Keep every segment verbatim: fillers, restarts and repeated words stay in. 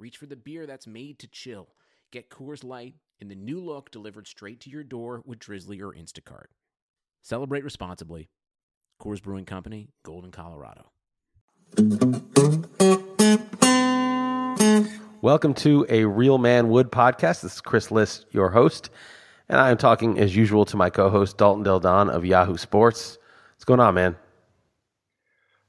reach for the beer that's made to chill. Get Coors Light in the new look delivered straight to your door with Drizzly or Instacart. Celebrate responsibly. Coors Brewing Company, Golden, Colorado. Welcome to A Real Man Wood podcast. This is Chris List, your host. And I am talking, as usual, to my co-host, Dalton Del Don of Yahoo Sports. What's going on, man?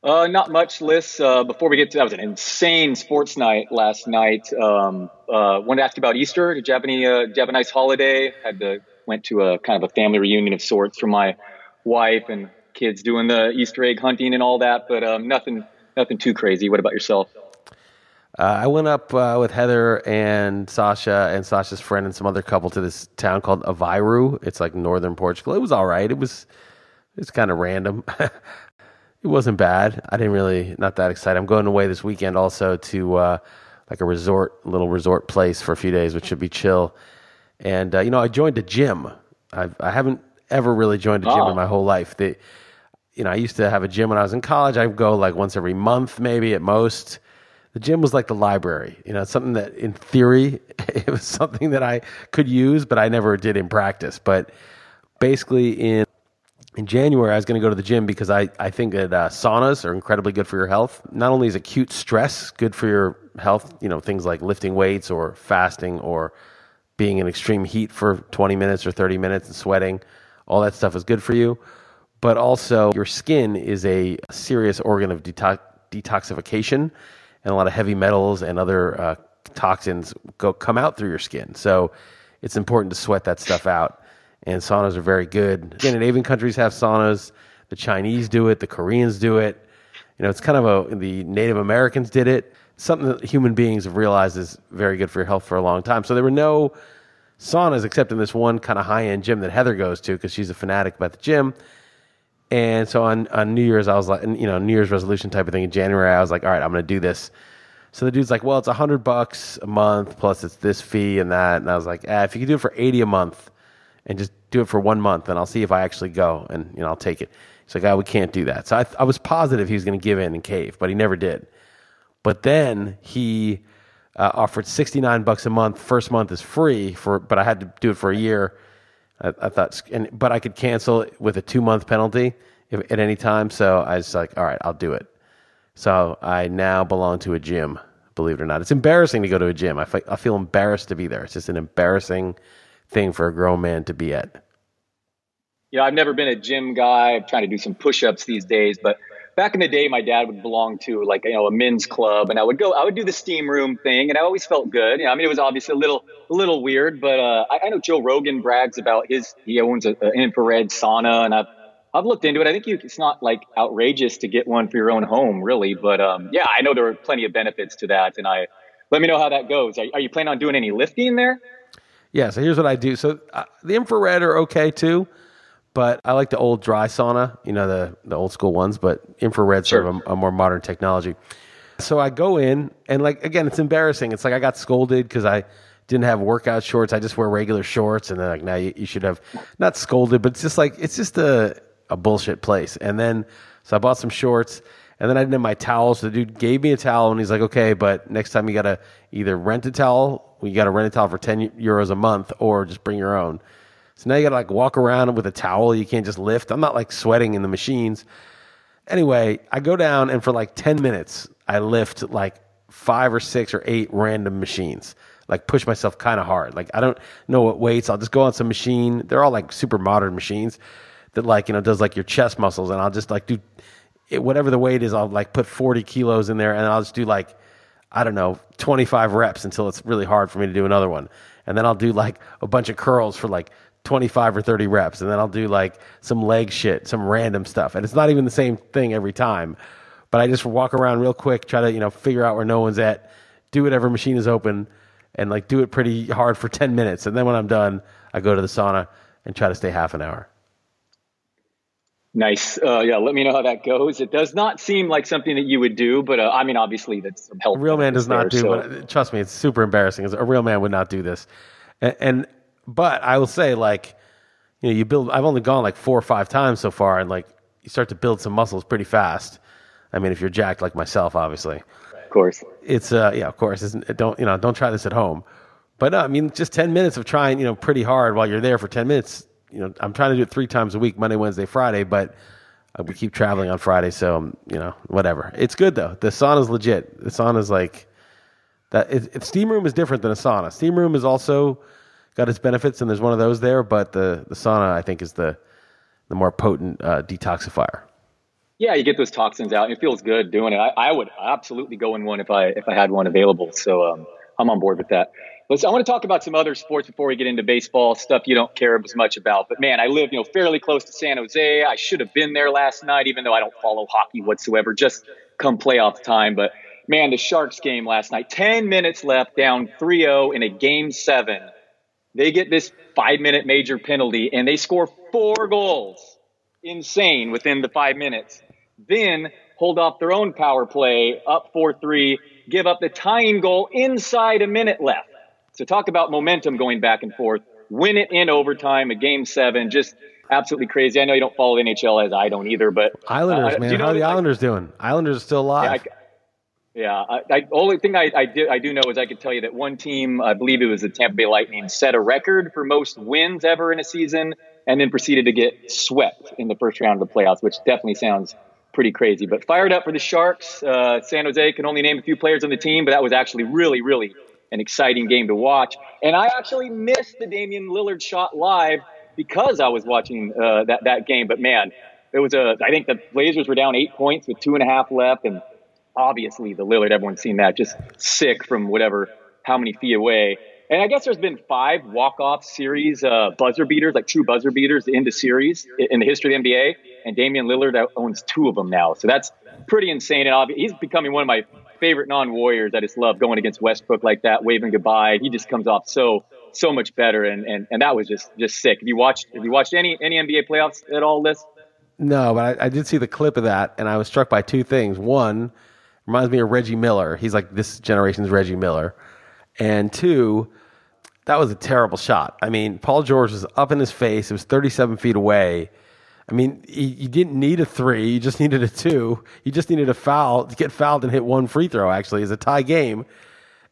Uh, not much, Liz. Uh, before we get to that, was an insane sports night last night. Um, uh, wanted to ask you about Easter. Did you have any? Uh, did you have a nice holiday? Had to went to a kind of a family reunion of sorts for my wife and kids, doing the Easter egg hunting and all that. But um, nothing, nothing too crazy. What about yourself? Uh, I went up uh, with Heather and Sasha and Sasha's friend and some other couple to this town called Aviru. It's like northern Portugal. It was all right. It was it's kind of random. It wasn't bad. I didn't really, not that excited. I'm going away this weekend also to uh, like a resort, little resort place for a few days, which should be chill. And, uh, you know, I joined a gym. I've, I haven't ever really joined a gym oh. in my whole life. The, you know, I used to have a gym when I was in college. I'd go like once every month, maybe at most. The gym was like the library. You know, it's something that in theory, it was something that I could use, but I never did in practice. But basically in... In January, I was going to go to the gym because I, I think that uh, saunas are incredibly good for your health. Not only is acute stress good for your health, you know, things like lifting weights or fasting or being in extreme heat for twenty minutes or thirty minutes and sweating, all that stuff is good for you. But also your skin is a serious organ of detox, detoxification, and a lot of heavy metals and other uh, toxins go come out through your skin. So it's important to sweat that stuff out. And saunas are very good. Scandinavian countries have saunas. The Chinese do it. The Koreans do it. You know, it's kind of a, the Native Americans did it. Something that human beings have realized is very good for your health for a long time. So there were no saunas except in this one kind of high-end gym that Heather goes to because she's a fanatic about the gym. And so on, on New Year's, I was like, you know, New Year's resolution type of thing in January, I was like, all right, I'm going to do this. So the dude's like, well, it's one hundred bucks a month plus it's this fee and that. And I was like, ah, if you could do it for eighty a month, and just do it for one month, and I'll see if I actually go, and you know I'll take it. He's like, oh, we can't do that. So I, I was positive he was going to give in and cave, but he never did. But then he uh, offered sixty-nine bucks a month. First month is free, for, but I had to do it for a year. I, I thought, and but I could cancel it with a two-month penalty if, at any time. So I was like, all right, I'll do it. So I now belong to a gym, believe it or not. It's embarrassing to go to a gym. I, f- I feel embarrassed to be there. It's just an embarrassing thing for a grown man to be at. Yeah, I've never been a gym guy. I'm trying to do some push-ups these days, but back in the day, my dad would belong to like, you know, a men's club, and I would go, I would do the steam room thing, and I always felt good. You know, I mean, it was obviously a little, a little weird, but uh, I, I know Joe Rogan brags about his, he owns an infrared sauna, and I've, I've looked into it. I think you, it's not like outrageous to get one for your own home, really, but um, yeah, I know there are plenty of benefits to that, and I, let me know how that goes. Are, are you planning on doing any lifting there? Yeah, so here's what I do. So uh, the infrared are okay too, but I like the old dry sauna, you know, the, the old school ones, but infrared sure. sort of a, a more modern technology. So I go in and like, again, it's embarrassing. It's like I got scolded because I didn't have workout shorts. I just wear regular shorts. And they're like, no, you, you should have not scolded, but it's just like, it's just a, a bullshit place. And then, so I bought some shorts and then I didn't have my towel. So the dude gave me a towel and he's like, okay, but next time you got to either rent a towel. You got to rent a towel for ten euros a month or just bring your own. So now you got to like walk around with a towel. You can't just lift. I'm not like sweating in the machines. Anyway, I go down and for like ten minutes, I lift like five or six or eight random machines, like push myself kind of hard. Like I don't know what weights. I'll just go on some machine. They're all like super modern machines that like, you know, does like your chest muscles. And I'll just like do it, whatever the weight is. I'll like put forty kilos in there and I'll just do like, I don't know, twenty-five reps until it's really hard for me to do another one. And then I'll do like a bunch of curls for like twenty-five or thirty reps. And then I'll do like some leg shit, some random stuff. And it's not even the same thing every time, but I just walk around real quick, try to, you know, figure out where no one's at, do whatever machine is open and like do it pretty hard for ten minutes. And then when I'm done, I go to the sauna and try to stay half an hour. Nice. Uh, yeah, let me know how that goes. It does not seem like something that you would do, but uh, I mean, obviously that's some help. A real man does not do, but trust me, it's super embarrassing. A real man would not do this. And, and but I will say, like, you know, you build, I've only gone like four or five times so far, and like you start to build some muscles pretty fast. I mean, if you're jacked like myself, obviously. Of course. It's, uh, yeah, of course. It's, don't, you know, don't try this at home. But no, I mean, just ten minutes of trying, you know, pretty hard while you're there for ten minutes. You know, I'm trying to do it three times a week, Monday, Wednesday, Friday, but uh, we keep traveling on Friday. So, um, you know, whatever. It's good though. The sauna's legit. The sauna's like that. It, it, steam room is different than a sauna. Steam room is also got its benefits, and there's one of those there, but the, the sauna, I think, is the, the more potent uh, detoxifier. Yeah, you get those toxins out. It feels good doing it. I, I would absolutely go in one if I if I had one available. So um, I'm on board with that. Let's, I want to talk about some other sports before we get into baseball, stuff you don't care as much about. But, man, I live, you know, fairly close to San Jose. I should have been there last night, even though I don't follow hockey whatsoever, just come playoff time. But, man, the Sharks game last night, ten minutes left, down three oh in a game seven. They get this five-minute major penalty, and they score four goals. Insane within the five minutes. Then hold off their own power play, up four three, give up the tying goal inside a minute left. So talk about momentum going back and forth. Win it in overtime, a game seven, just absolutely crazy. I know you don't follow the N H L, as I don't either, but Islanders, uh, man, you know how are the Islanders I, doing? Islanders are still alive. Yeah, I, yeah I, I, only thing I, I, do, I do know is I could tell you that one team, I believe it was the Tampa Bay Lightning, set a record for most wins ever in a season, and then proceeded to get swept in the first round of the playoffs, which definitely sounds pretty crazy. But fired up for the Sharks. Uh, San Jose can only name a few players on the team, but that was actually really, really an exciting game to watch. And I actually missed the Damian Lillard shot live because I was watching uh, that, that game. But, man, it was a, I think the Blazers were down eight points with two and a half left. And obviously the Lillard, everyone's seen that, just sick from whatever, how many feet away. And I guess there's been five walk-off series uh, buzzer beaters, like true buzzer beaters to end the series in the history of the N B A. And Damian Lillard owns two of them now. So that's pretty insane. And obvi- he's becoming one of my favorite non-Warriors. I just love going against Westbrook like that, waving goodbye. He just comes off so, so much better. And, and, and that was just, just sick. Have you watched, have you watched any, any N B A playoffs at all, Liz? No, but I, I did see the clip of that. And I was struck by two things. One, reminds me of Reggie Miller. He's like this generation's Reggie Miller. And two, that was a terrible shot. I mean, Paul George was up in his face. It was thirty-seven feet away. I mean, you didn't need a three. You just needed a two. You just needed a foul to get fouled and hit one free throw, actually. It's a tie game.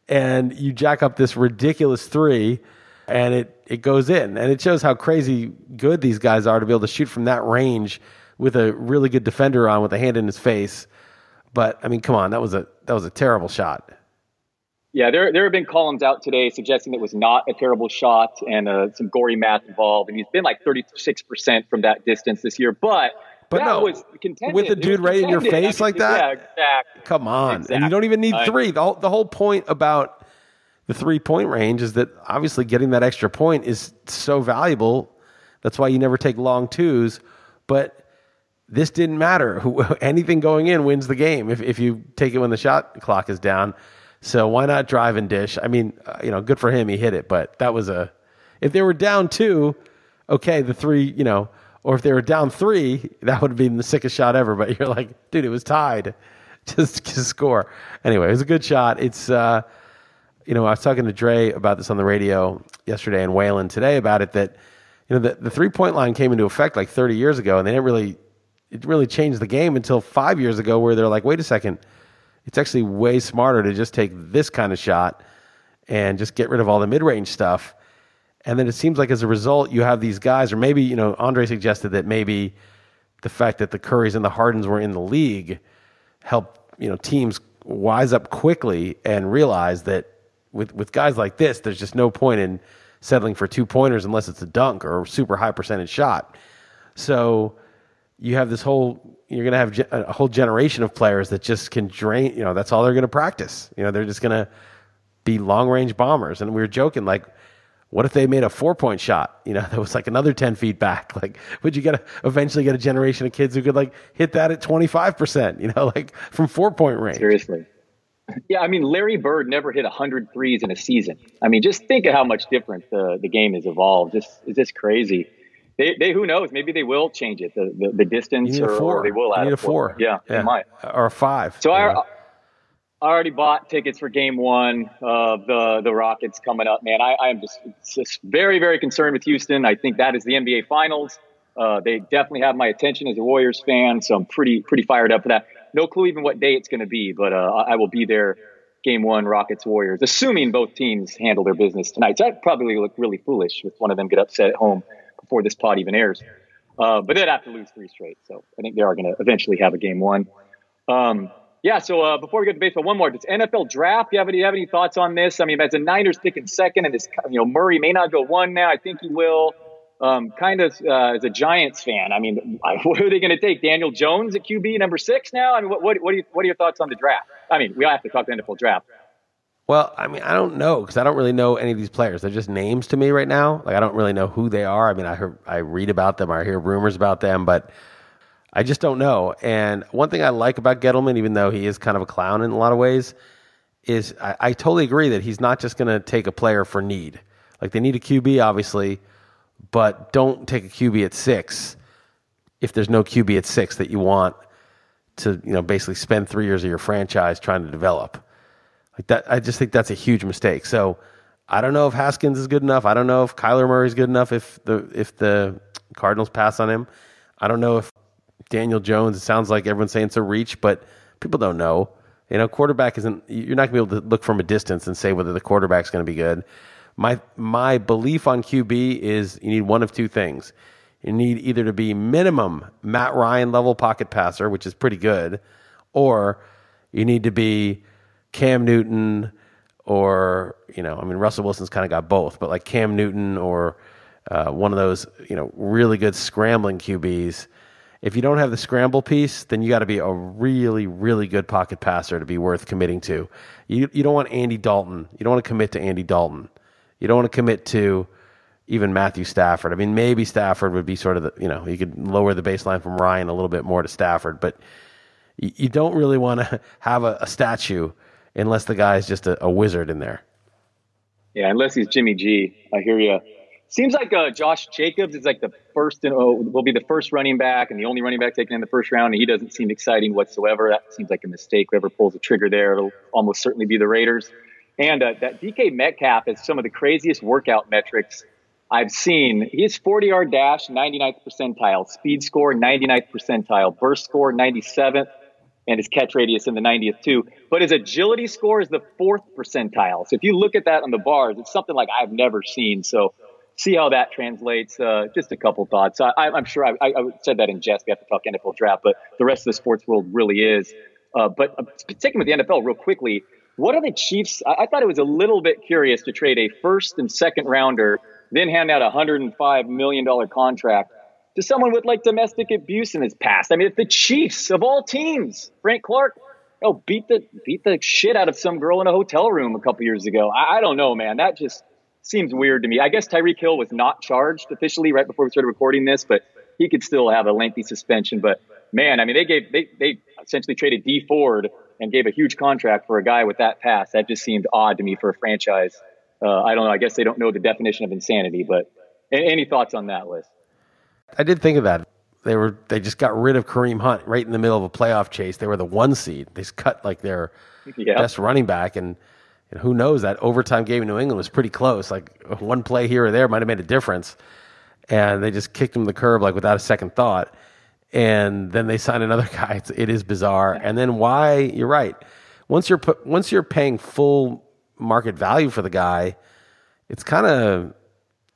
And you jack up this ridiculous three, and it, it goes in. And it shows how crazy good these guys are to be able to shoot from that range with a really good defender on with a hand in his face. But, I mean, come on. That was a that was a terrible shot. Yeah, there there have been columns out today suggesting it was not a terrible shot and uh, some gory math involved. And he's been like thirty-six percent from that distance this year. But, but that no, was contended. With the dude right in your face like that? Yeah, exactly. Come on. Exactly. And you don't even need three. The whole, the whole point about the three-point range is that obviously getting that extra point is so valuable. That's why you never take long twos. But this didn't matter. Anything going in wins the game if if you take it when the shot clock is down. So why not drive and dish? I mean, uh, you know, good for him. He hit it, but that was a, if they were down two, okay, the three, you know, or if they were down three, that would have been the sickest shot ever. But you're like, dude, it was tied. Just, just score. Anyway, it was a good shot. It's, uh, you know, I was talking to Dre about this on the radio yesterday and Waylon today about it, that, you know, the, the three point line came into effect like thirty years ago, and they didn't really, it really changed the game until five years ago where they're like, wait a second. It's actually way smarter to just take this kind of shot and just get rid of all the mid-range stuff. And then it seems like as a result, you have these guys, or maybe, you know, Andre suggested that maybe the fact that the Currys and the Hardens were in the league helped, you know, teams wise up quickly and realize that with, with guys like this, there's just no point in settling for two-pointers unless it's a dunk or a super high-percentage shot. So you have this whole... You're going to have ge- a whole generation of players that just can drain, you know, that's all they're going to practice. You know, they're just going to be long-range bombers. And we were joking, like, what if they made a four-point shot? You know, that was like another ten feet back. Like, would you get a, eventually get a generation of kids who could, like, hit that at twenty-five percent, you know, like, from four-point range? Seriously. Yeah, I mean, Larry Bird never hit one hundred threes in a season. I mean, just think of how much different the, the game has evolved. This is just crazy. They, they, who knows? Maybe they will change it, the the, the distance, or, or they will add you need a four. four. Yeah, yeah. They might. Or a five. So I, I already bought tickets for game one of the, the Rockets coming up, man. I, I am just, just very, very concerned with Houston. I think that is the N B A Finals. Uh, they definitely have my attention as a Warriors fan, so I'm pretty pretty fired up for that. No clue even what day it's going to be, but uh, I will be there. Game one, Rockets, Warriors, assuming both teams handle their business tonight. So I'd probably look really foolish if one of them get upset at home before this pod even airs. Uh, but they'd have to lose three straight, so I think they are going to eventually have a game one. Um, yeah, so uh, before we get to baseball, one more. This N F L draft, do you have any, have any thoughts on this? I mean, as the Niners picking second, and this, you know, Murray may not go one now. I think he will. Um, kind of uh, as a Giants fan, I mean, what are they going to take? Daniel Jones at Q B number six now? I mean, what, what, what, are you, what are your thoughts on the draft? I mean, we all have to talk the N F L draft. Well, I mean, I don't know because I don't really know any of these players. They're just names to me right now. Like, I don't really know who they are. I mean, I heard, I read about them. I hear rumors about them, but I just don't know. And one thing I like about Gettleman, even though he is kind of a clown in a lot of ways, is I, I totally agree that he's not just going to take a player for need. Like, they need a Q B, obviously, but don't take a Q B at six if there's no Q B at six that you want to, you know, basically spend three years of your franchise trying to develop. Like that, I just think that's a huge mistake. So I don't know if Haskins is good enough. I don't know if Kyler Murray is good enough if the if the Cardinals pass on him. I don't know if Daniel Jones, it sounds like everyone's saying it's a reach, but people don't know. You know, quarterback isn't, you're not going to be able to look from a distance and say whether the quarterback's going to be good. My my belief on Q B is you need one of two things. You need either to be minimum Matt Ryan level pocket passer, which is pretty good, or you need to be Cam Newton or, you know, I mean, Russell Wilson's kind of got both, but like Cam Newton or uh, one of those, you know, really good scrambling Q Bs. If you don't have the scramble piece, then you got to be a really, really good pocket passer to be worth committing to. You you don't want Andy Dalton. You don't want to commit to Andy Dalton. You don't want to commit to even Matthew Stafford. I mean, maybe Stafford would be sort of the, you know, you could lower the baseline from Ryan a little bit more to Stafford, but you don't really want to have a, a statue unless the guy is just a, a wizard in there. Yeah, unless he's Jimmy G. I hear you. Seems like uh, Josh Jacobs is like the first, in, oh, will be the first running back and the only running back taken in the first round, and he doesn't seem exciting whatsoever. That seems like a mistake. Whoever pulls the trigger there, it'll almost certainly be the Raiders. And uh, that D K Metcalf has some of the craziest workout metrics I've seen. His forty-yard dash, ninety-ninth percentile. Speed score, ninety-ninth percentile. Burst score, ninety-seventh. And his catch radius in the ninetieth, too. But his agility score is the fourth percentile. So if you look at that on the bars, it's something like I've never seen. So see how that translates. Uh, just a couple thoughts. I, I'm sure I, I said that in jest. We have to talk N F L draft, but the rest of the sports world really is. Uh, but uh, sticking with the N F L real quickly, what are the Chiefs? I thought it was a little bit curious to trade a first and second rounder, then hand out a one hundred five million dollars contract to someone with like domestic abuse in his past. I mean, if the Chiefs of all teams, Frank Clark, oh, beat the beat the shit out of some girl in a hotel room a couple years ago. I, I don't know, man. That just seems weird to me. I guess Tyreek Hill was not charged officially right before we started recording this, but he could still have a lengthy suspension. But man, I mean, they gave they they essentially traded D Ford and gave a huge contract for a guy with that pass. That just seemed odd to me for a franchise. Uh, I don't know. I guess they don't know the definition of insanity, but any thoughts on that list? I did think of that. They were they just got rid of Kareem Hunt right in the middle of a playoff chase. They were the one seed. They cut like their yeah. best running back, and, and who knows, that overtime game in New England was pretty close. Like one play here or there might have made a difference, and they just kicked him to the curb like without a second thought. And then they sign another guy. It's, it is bizarre. And then why? You're right. Once you're pu- once you're paying full market value for the guy, it's kind of,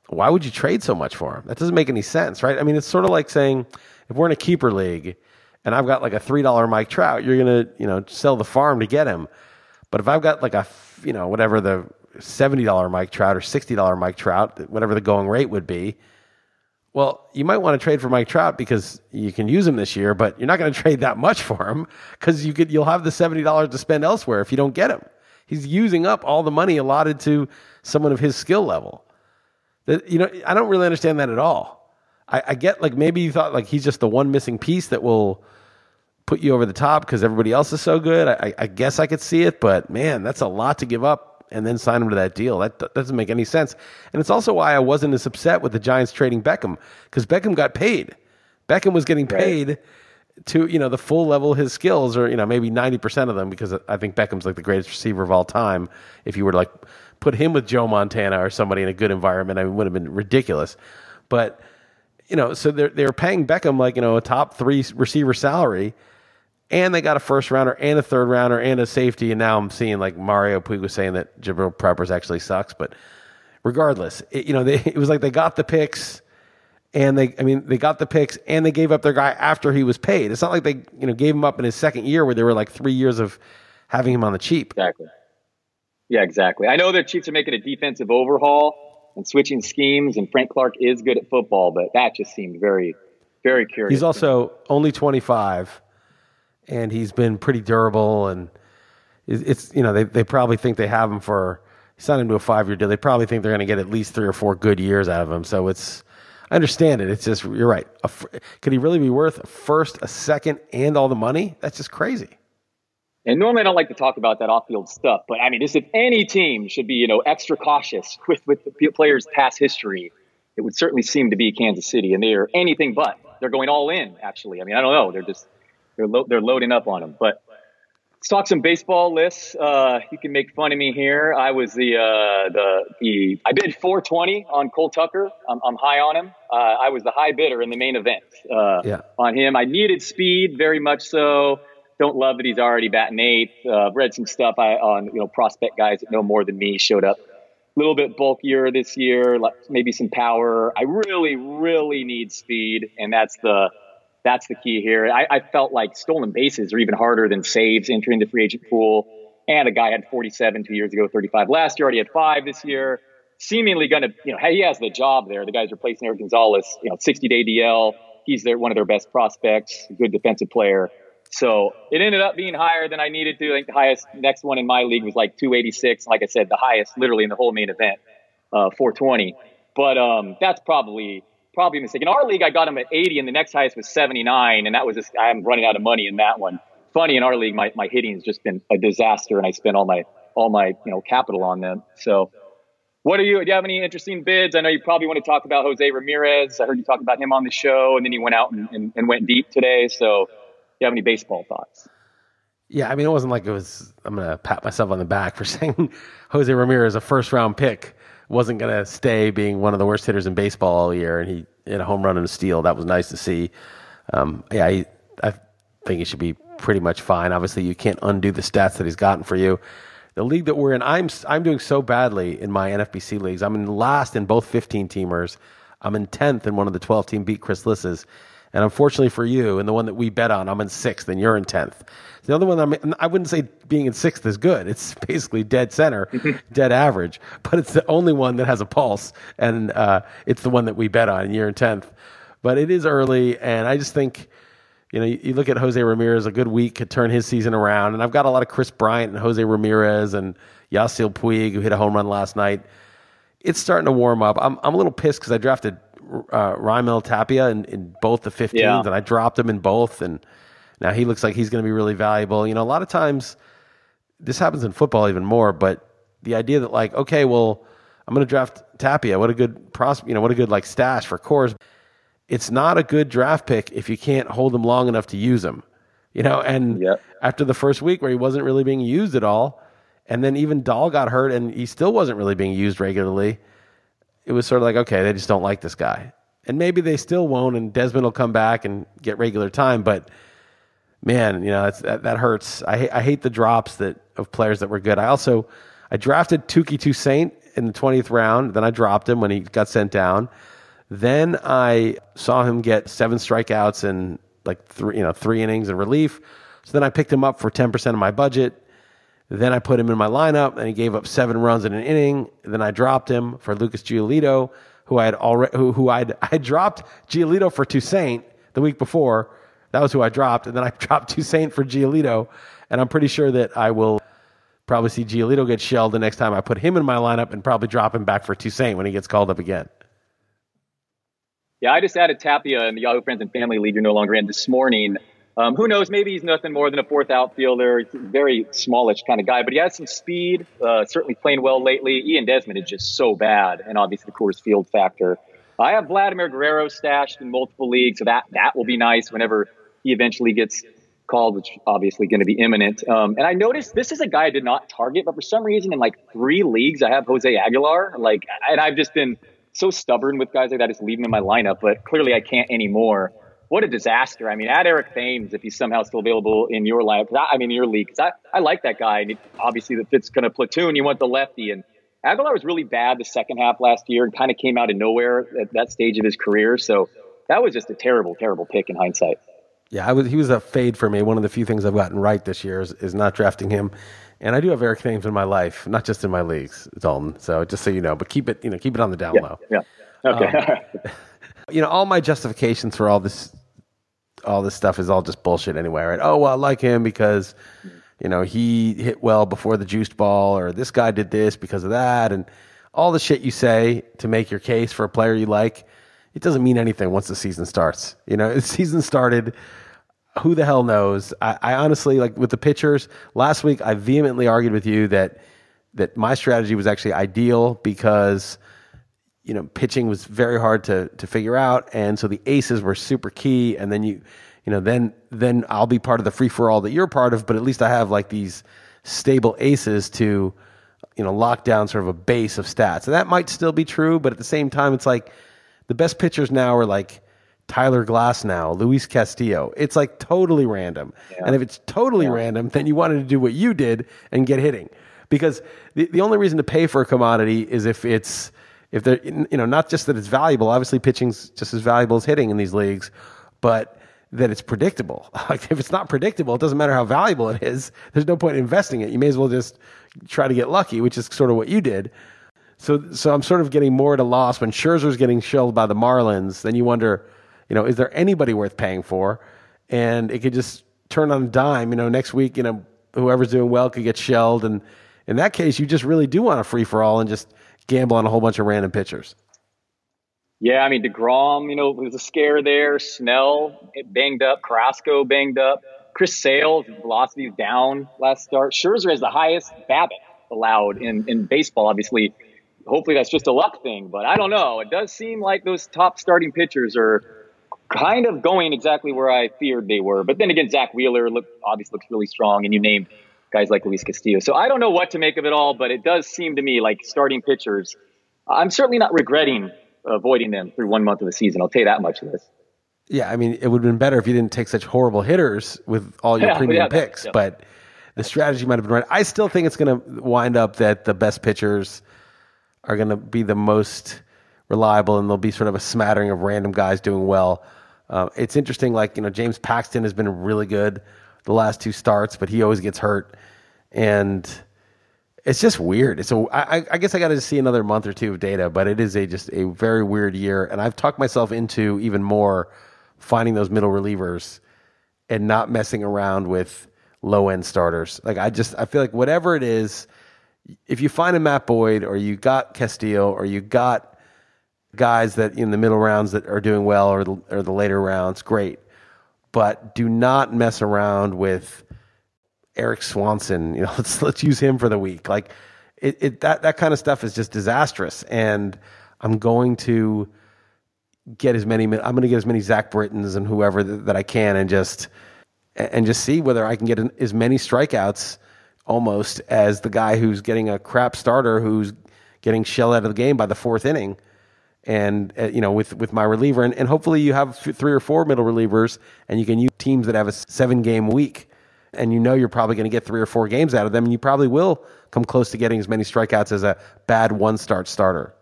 why would you trade so much for him? That doesn't make any sense, right? I mean, it's sort of like saying if we're in a keeper league and I've got like a three dollar Mike Trout, you're gonna you know sell the farm to get him. But if I've got like a you know whatever the seventy dollar Mike Trout or sixty dollar Mike Trout, whatever the going rate would be. Well, you might want to trade for Mike Trout because you can use him this year, but you're not going to trade that much for him because you could, you'll have the seventy dollars to spend elsewhere if you don't get him. He's using up all the money allotted to someone of his skill level. That, you know, I don't really understand that at all. I, I get like maybe you thought like he's just the one missing piece that will put you over the top because everybody else is so good. I, I guess I could see it, but man, that's a lot to give up. And then sign him to that deal. That, that doesn't make any sense. And it's also why I wasn't as upset with the Giants trading Beckham, because Beckham got paid. Beckham was getting paid right. to, you know, the full level of his skills, or, you know, maybe ninety percent of them, because I think Beckham's like the greatest receiver of all time. If you were to like put him with Joe Montana or somebody in a good environment, I mean, it would have been ridiculous. But, you know, so they're, they're paying Beckham like, you know, a top three receiver salary. And they got a first rounder and a third rounder and a safety. And now I'm seeing like Mario Puig was saying that Jabril Peppers actually sucks. But regardless, it, you know, they, it was like they got the picks and they, I mean, they got the picks and they gave up their guy after he was paid. It's not like they, you know, gave him up in his second year where there were like three years of having him on the cheap. Exactly. Yeah, exactly. I know the Chiefs are making a defensive overhaul and switching schemes, and Frank Clark is good at football, but that just seemed very, very curious. He's also only twenty-five. And he's been pretty durable, and it's, you know, they, they probably think they have him for, he signed him to a five-year deal. They probably think they're going to get at least three or four good years out of him. So it's, I understand it. It's just, you're right. A, could he really be worth a first, a second, and all the money? That's just crazy. And normally I don't like to talk about that off-field stuff, but I mean, this, if any team should be, you know, extra cautious with, with the players' past history, it would certainly seem to be Kansas City, and they are anything but. They're going all in, actually. I mean, I don't know. They're just... They're lo- they're loading up on them. But let's talk some baseball lists. Uh, you can make fun of me here. I was the uh, the the I bid four twenty on Cole Tucker. I'm, I'm high on him. Uh, I was the high bidder in the main event uh, yeah. on him. I needed speed very much so. Don't love that he's already batting eighth. Uh, read some stuff I, on you know prospect guys that know more than me showed up. A little bit bulkier this year. Like maybe some power. I really really need speed, and that's the. That's the key here. I, I felt like stolen bases are even harder than saves entering the free agent pool. And a guy had forty-seven two years ago, thirty-five last year, already had five this year. Seemingly going to, you know, he has the job there. The guy's replacing Eric Gonzalez, you know, sixty-day D L. He's their, one of their best prospects, a good defensive player. So it ended up being higher than I needed to. I think the highest next one in my league was like two eighty-six. Like I said, the highest literally in the whole main event, uh, four twenty. But um, that's probably... Probably mistaken. In our league, I got him at eighty, and the next highest was seventy-nine, and that was just, I'm running out of money in that one. Funny, in our league, my, my hitting has just been a disaster, and I spent all my all my you know capital on them. So, what are you? Do you have any interesting bids? I know you probably want to talk about Jose Ramirez. I heard you talk about him on the show, and then he went out and, and, and went deep today. So, do you have any baseball thoughts? Yeah, I mean, it wasn't like it was. I'm gonna pat myself on the back for saying Jose Ramirez, a first round pick, wasn't going to stay being one of the worst hitters in baseball all year, and he hit a home run and a steal. That was nice to see. Um, yeah, he, I think he should be pretty much fine. Obviously, you can't undo the stats that he's gotten for you. The league that we're in, I'm I'm doing so badly in my N F B C leagues. I'm in last in both fifteen-teamers. I'm in tenth in one of the twelve-team beat Chris Lisses. And unfortunately for you, in the one that we bet on, I'm in sixth, and you're in tenth. The other one, I'm in, I wouldn't say being in sixth is good. It's basically dead center, dead average. But it's the only one that has a pulse, and uh, it's the one that we bet on, and you're in tenth. But it is early, and I just think, you know, you, you look at Jose Ramirez, a good week could turn his season around. And I've got a lot of Chris Bryant and Jose Ramirez and Yasiel Puig, who hit a home run last night. It's starting to warm up. I'm I'm a little pissed because I drafted Uh, Raimel Tapia in, in both the fifteens, yeah. and I dropped him in both, and now he looks like he's going to be really valuable. You know, a lot of times this happens in football even more, but the idea that like, okay, well, I'm going to draft Tapia. What a good prospect, you know, what a good like stash for Coors. It's not a good draft pick if you can't hold him long enough to use him, you know, and yep. after the first week where he wasn't really being used at all, and then even Dahl got hurt and he still wasn't really being used regularly. It was sort of like, okay, they just don't like this guy. And maybe they still won't, and Desmond will come back and get regular time. But, man, you know, that's, that, that hurts. I, I hate the drops that of players that were good. I also I drafted Tuki Toussaint in the twentieth round. Then I dropped him when he got sent down. Then I saw him get seven strikeouts in like three, you know, three innings in relief. So then I picked him up for ten percent of my budget. Then I put him in my lineup, and he gave up seven runs in an inning. Then I dropped him for Lucas Giolito, who I had already, who, who I'd, I dropped Giolito for Toussaint the week before. That was who I dropped, and then I dropped Toussaint for Giolito, and I'm pretty sure that I will probably see Giolito get shelled the next time I put him in my lineup, and probably drop him back for Toussaint when he gets called up again. Yeah, I just added Tapia in the Yahoo Friends and Family League you're no longer in this morning. Um, who knows? Maybe he's nothing more than a fourth outfielder. He's a very smallish kind of guy, but he has some speed, uh, certainly playing well lately. Ian Desmond is just so bad, and obviously the Coors Field factor. I have Vladimir Guerrero stashed in multiple leagues, so that, that will be nice whenever he eventually gets called, which is obviously going to be imminent. Um, and I noticed this is a guy I did not target, but for some reason in like three leagues, I have Jose Aguilar. Like, and I've just been so stubborn with guys like that, just leave him in my lineup, but clearly I can't anymore. What a disaster. I mean, add Eric Thames if he's somehow still available in your lineup. I mean, your league. I, I like that guy. And it, obviously, that fits kind of platoon. You want the lefty. And Aguilar was really bad the second half last year and kind of came out of nowhere at that stage of his career. So that was just a terrible, terrible pick in hindsight. Yeah, I was. He was a fade for me. One of the few things I've gotten right this year is, is not drafting him. And I do have Eric Thames in my life, not just in my leagues, Dalton. So just so you know, but keep it, you know, keep it on the down yeah, low. Yeah. Okay. Um, you know, all my justifications for all this. All this stuff is all just bullshit anyway, right? Oh, well, I like him because, you know, he hit well before the juiced ball, or this guy did this because of that, and all the shit you say to make your case for a player you like, it doesn't mean anything once the season starts. You know, the season started, who the hell knows? I, I honestly, like with the pitchers, last week I vehemently argued with you that that my strategy was actually ideal because, you know, pitching was very hard to to figure out, and so the aces were super key. And then you, you know, then then I'll be part of the free for all that you're part of, but at least I have like these stable aces to, you know, lock down sort of a base of stats. And that might still be true, but at the same time, it's like the best pitchers now are like Tyler Glasnow, Luis Castillo. It's like totally random, yeah. And if it's totally yeah. random, then you wanted to do what you did and get hitting, because the the only reason to pay for a commodity is if it's If they're, you know, not just that it's valuable, obviously pitching's just as valuable as hitting in these leagues, but that it's predictable. Like if it's not predictable, it doesn't matter how valuable it is. There's no point in investing it. You may as well just try to get lucky, which is sort of what you did. So, so I'm sort of getting more at a loss when Scherzer's getting shelled by the Marlins. Then you wonder, you know, is there anybody worth paying for? And it could just turn on a dime. You know, next week, you know, whoever's doing well could get shelled, and in that case, you just really do want a free for all and just gamble on a whole bunch of random pitchers. Yeah, I mean, DeGrom, you know, there's a scare there. Snell banged up. Carrasco banged up. Chris Sale, velocity's down last start. Scherzer has the highest BABIP allowed in, in baseball, obviously. Hopefully that's just a luck thing, but I don't know. It does seem like those top starting pitchers are kind of going exactly where I feared they were. But then again, Zach Wheeler look, obviously looks really strong, and you named guys like Luis Castillo. So I don't know what to make of it all, but it does seem to me like starting pitchers, I'm certainly not regretting avoiding them through one month of the season. I'll tell you that much of this. Yeah, I mean, it would have been better if you didn't take such horrible hitters with all your yeah, premium yeah, picks, yeah. But the strategy might have been right. I still think it's going to wind up that the best pitchers are going to be the most reliable, and there'll be sort of a smattering of random guys doing well. Uh, it's interesting, like, you know, James Paxton has been really good the last two starts, but he always gets hurt. And it's just weird. So I, I guess I got to see another month or two of data, but it is a just a very weird year. And I've talked myself into even more finding those middle relievers and not messing around with low-end starters. Like I just, I feel like whatever it is, if you find a Matt Boyd or you got Castillo or you got guys that in the middle rounds that are doing well or the, or the later rounds, great. But do not mess around with Eric Swanson. You know, let's let's use him for the week. Like it, it that that kind of stuff is just disastrous. And I'm going to get as many. I'm going to get as many Zach Brittons and whoever th- that I can, and just and just see whether I can get an, as many strikeouts almost as the guy who's getting a crap starter who's getting shelled out of the game by the fourth inning. And, uh, you know, with, with my reliever. And, and hopefully you have f- three or four middle relievers, and you can use teams that have a seven-game week. And you know you're probably going to get three or four games out of them, and you probably will come close to getting as many strikeouts as a bad one-start starter.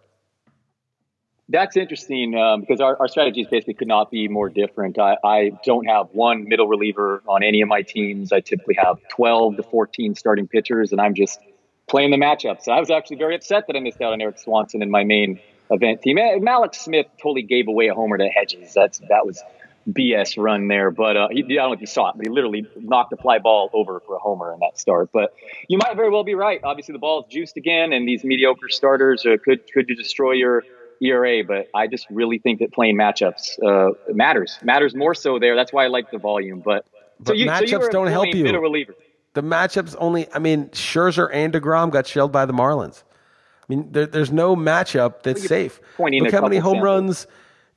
That's interesting um, because our, our strategies basically could not be more different. I, I don't have one middle reliever on any of my teams. I typically have twelve to fourteen starting pitchers, and I'm just playing the matchups. So I was actually very upset that I missed out on Eric Swanson in my main event team. Malik Smith totally gave away a homer to Hedges. That's that was B S run there. But uh, he, I don't know if you saw it, but he literally knocked a fly ball over for a homer in that start. But you might very well be right. Obviously, the ball is juiced again, and these mediocre starters uh, could could destroy your E R A. But I just really think that playing matchups uh, matters matters more so there. That's why I like the volume. But But so you, matchups so you don't help you. Middle reliever. The matchups only. I mean, Scherzer and DeGrom got shelled by the Marlins. I mean, there, there's no matchup that's safe. Look how many home samples. runs,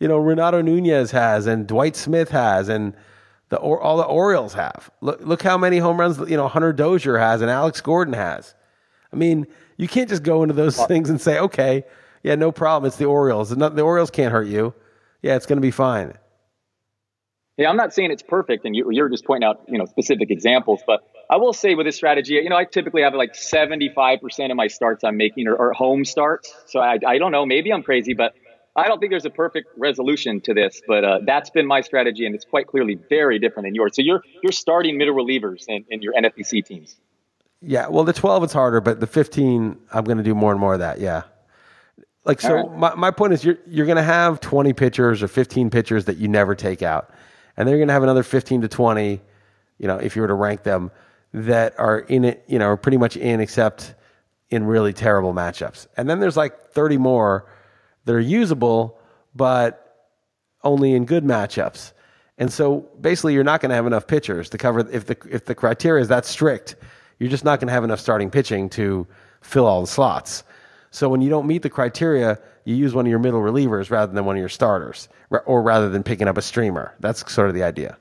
you know, Renato Nunez has, and Dwight Smith has, and the or, all the Orioles have. Look, look how many home runs, you know, Hunter Dozier has, and Alex Gordon has. I mean, you can't just go into those things and say, okay, yeah, no problem. It's the Orioles. The Orioles can't hurt you. Yeah, it's going to be fine. Yeah, I'm not saying it's perfect, and you, you're just pointing out, you know, specific examples. But I will say with this strategy, you know, I typically have like seventy-five percent of my starts I'm making are, are home starts. So I, I don't know, maybe I'm crazy, but I don't think there's a perfect resolution to this. But uh, that's been my strategy, and it's quite clearly very different than yours. So you're you're starting middle relievers in, in your N F B C teams. Yeah, well, the twelve it's harder, but the fifteen I'm going to do more and more of that. Yeah, like so. Right. My my point is you're you're going to have twenty pitchers or fifteen pitchers that you never take out. And they're going to have another fifteen to twenty, you know, if you were to rank them, that are in it, you know, are pretty much in except in really terrible matchups. And then there's like thirty more that are usable, but only in good matchups. And so basically you're not going to have enough pitchers to cover. If the if the criteria is that strict, you're just not going to have enough starting pitching to fill all the slots. So when you don't meet the criteria, you use one of your middle relievers rather than one of your starters, or rather than picking up a streamer. That's sort of the idea.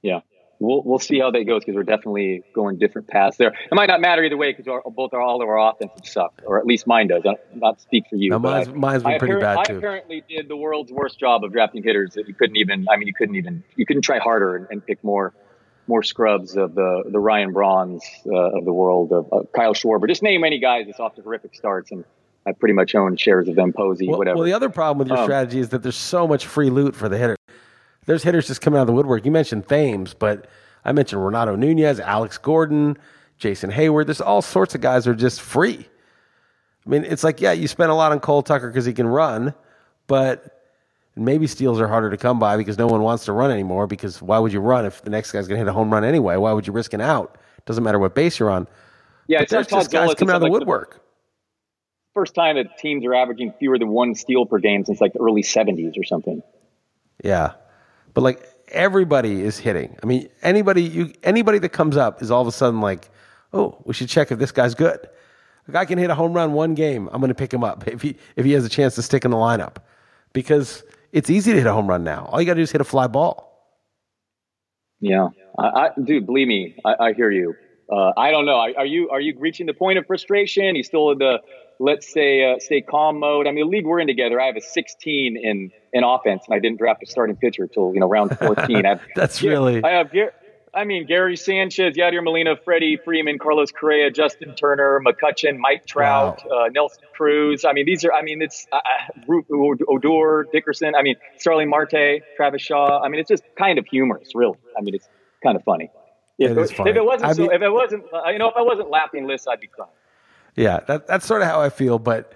Yeah. We'll we'll see how that goes because we're definitely going different paths there. It might not matter either way because both our, all of our offenses suck, or at least mine does. I don't, not speak for you. No, mine's, I, mine's been I pretty appar- bad, too. I apparently did the world's worst job of drafting hitters that you couldn't even – I mean, you couldn't even – you couldn't try harder and, and pick more – more scrubs of the the Ryan Brauns uh, of the world, of uh, Kyle Schwarber. Just name any guys that's off to horrific starts, and I pretty much own shares of them, Posey, well, whatever. Well, the other problem with your um, strategy is that there's so much free loot for the hitter. There's hitters just coming out of the woodwork. You mentioned Thames, but I mentioned Renato Nunez, Alex Gordon, Jason Hayward. There's all sorts of guys that are just free. I mean, it's like, yeah, you spend a lot on Cole Tucker because he can run, but... maybe steals are harder to come by because no one wants to run anymore, because why would you run if the next guy's going to hit a home run anyway? Why would you risk an out? Doesn't matter what base you're on. Yeah, but there's just guys coming out of the woodwork. First time that teams are averaging fewer than one steal per game since like the early seventies or something. Yeah. But like everybody is hitting. I mean, anybody you anybody that comes up is all of a sudden like, oh, we should check if this guy's good. A guy can hit a home run one game, I'm going to pick him up if he if he has a chance to stick in the lineup. Because it's easy to hit a home run now. All you got to do is hit a fly ball. Yeah, I, I, dude, believe me, I, I hear you. Uh, I don't know. Are you are you reaching the point of frustration? You still in the let's say uh, stay calm mode? I mean, the league we're in together, I have a sixteen in, in offense, and I didn't draft a starting pitcher till you know round fourteen. I have, That's yeah, really. I have. I mean, Gary Sanchez, Yadier Molina, Freddie Freeman, Carlos Correa, Justin Turner, McCutchen, Mike Trout, wow. uh, Nelson Cruz. I mean, these are, I mean, it's uh, Odor, Dickerson. I mean, Starling Marte, Travis Shaw. I mean, it's just kind of humorous, really. I mean, it's kind of funny. If it, it, funny. If it wasn't, I mean, so, if it wasn't, uh, you know, if I wasn't laughing less, I'd be crying. Yeah, that, that's sort of how I feel. But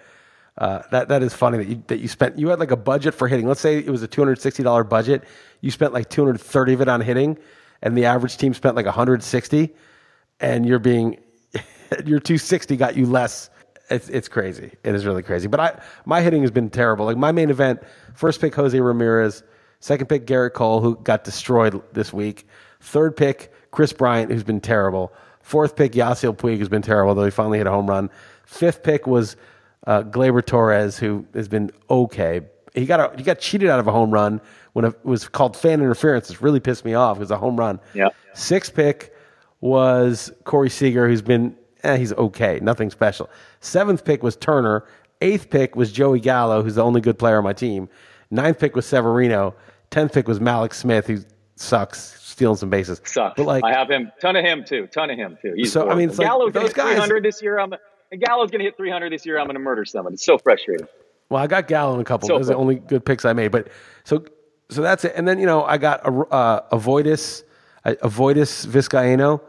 uh, that that is funny that you that you spent. You had like a budget for hitting. Let's say it was a two hundred sixty dollars budget. You spent like two hundred thirty of it on hitting. And the average team spent like one hundred sixty, and you're being your two sixty got you less. It's it's crazy. It is really crazy. But I my hitting has been terrible. Like my main event, first pick Jose Ramirez, second pick Garrett Cole, who got destroyed this week, third pick Chris Bryant, who's been terrible, fourth pick Yasiel Puig, who's been terrible, though he finally hit a home run. Fifth pick was uh, Gleyber Torres, who has been okay. He got a, he got cheated out of a home run when it was called fan interference. It really pissed me off. It was a home run. Yeah. Sixth pick was Corey Seager, who's been eh, he's okay, nothing special. Seventh pick was Turner. Eighth pick was Joey Gallo, who's the only good player on my team. Ninth pick was Severino. Tenth pick was Malik Smith, who sucks, stealing some bases. Sucks. But like, I have him. Ton of him too. Ton of him too. He's so bored. I mean, it's like Gallo's those guys. three hundred this year. I'm and Gallo's going to hit three hundred this year. I'm going to murder someone. It's so frustrating. Well, I got Gallo in a couple. So those are the only good picks I made. But so, so that's it. And then you know I got uh, Avoidus, Avoidus Vizcaino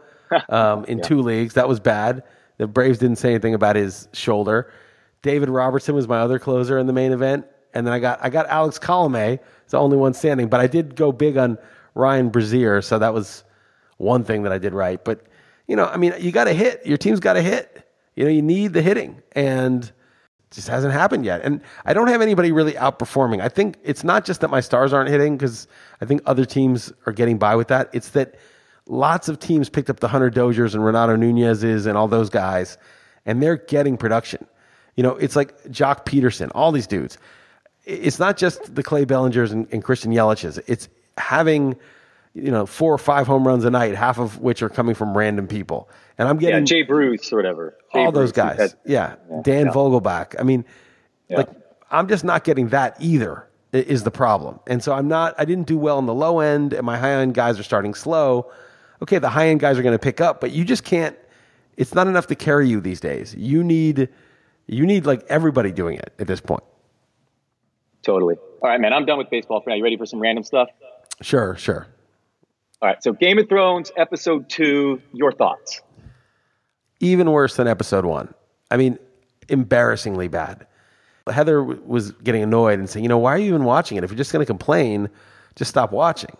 um, in yeah. two leagues. That was bad. The Braves didn't say anything about his shoulder. David Robertson was my other closer in the main event. And then I got I got Alex Colomé. It's the only one standing. But I did go big on Ryan Brazier. So that was one thing that I did right. But you know, I mean, you got to hit. Your team's got to hit. You know, you need the hitting and. just hasn't happened yet. And I don't have anybody really outperforming. I think it's not just that my stars aren't hitting, because I think other teams are getting by with that. It's that lots of teams picked up the Hunter Dozers and Renato Nunez's and all those guys, and they're getting production. You know, it's like Jock Peterson, all these dudes. It's not just the Clay Bellingers and, and Christian Yelich's. It's having, you know, four or five home runs a night, half of which are coming from random people. And I'm getting yeah, Jay Bruce or whatever. Jay all Bruce, those guys. Had, yeah. yeah. Dan yeah. Vogelbach. I mean, yeah. like I'm just not getting that either is the problem. And so I'm not, I didn't do well on the low end, and my high end guys are starting slow. Okay. The high end guys are going to pick up, but you just can't, it's not enough to carry you these days. You need, you need like everybody doing it at this point. Totally. All right, man, I'm done with baseball for now. You ready for some random stuff? Sure, sure. All right, so Game of Thrones, episode two, your thoughts? Even worse than episode one. I mean, embarrassingly bad. Heather w- was getting annoyed and saying, you know, why are you even watching it? If you're just going to complain, just stop watching.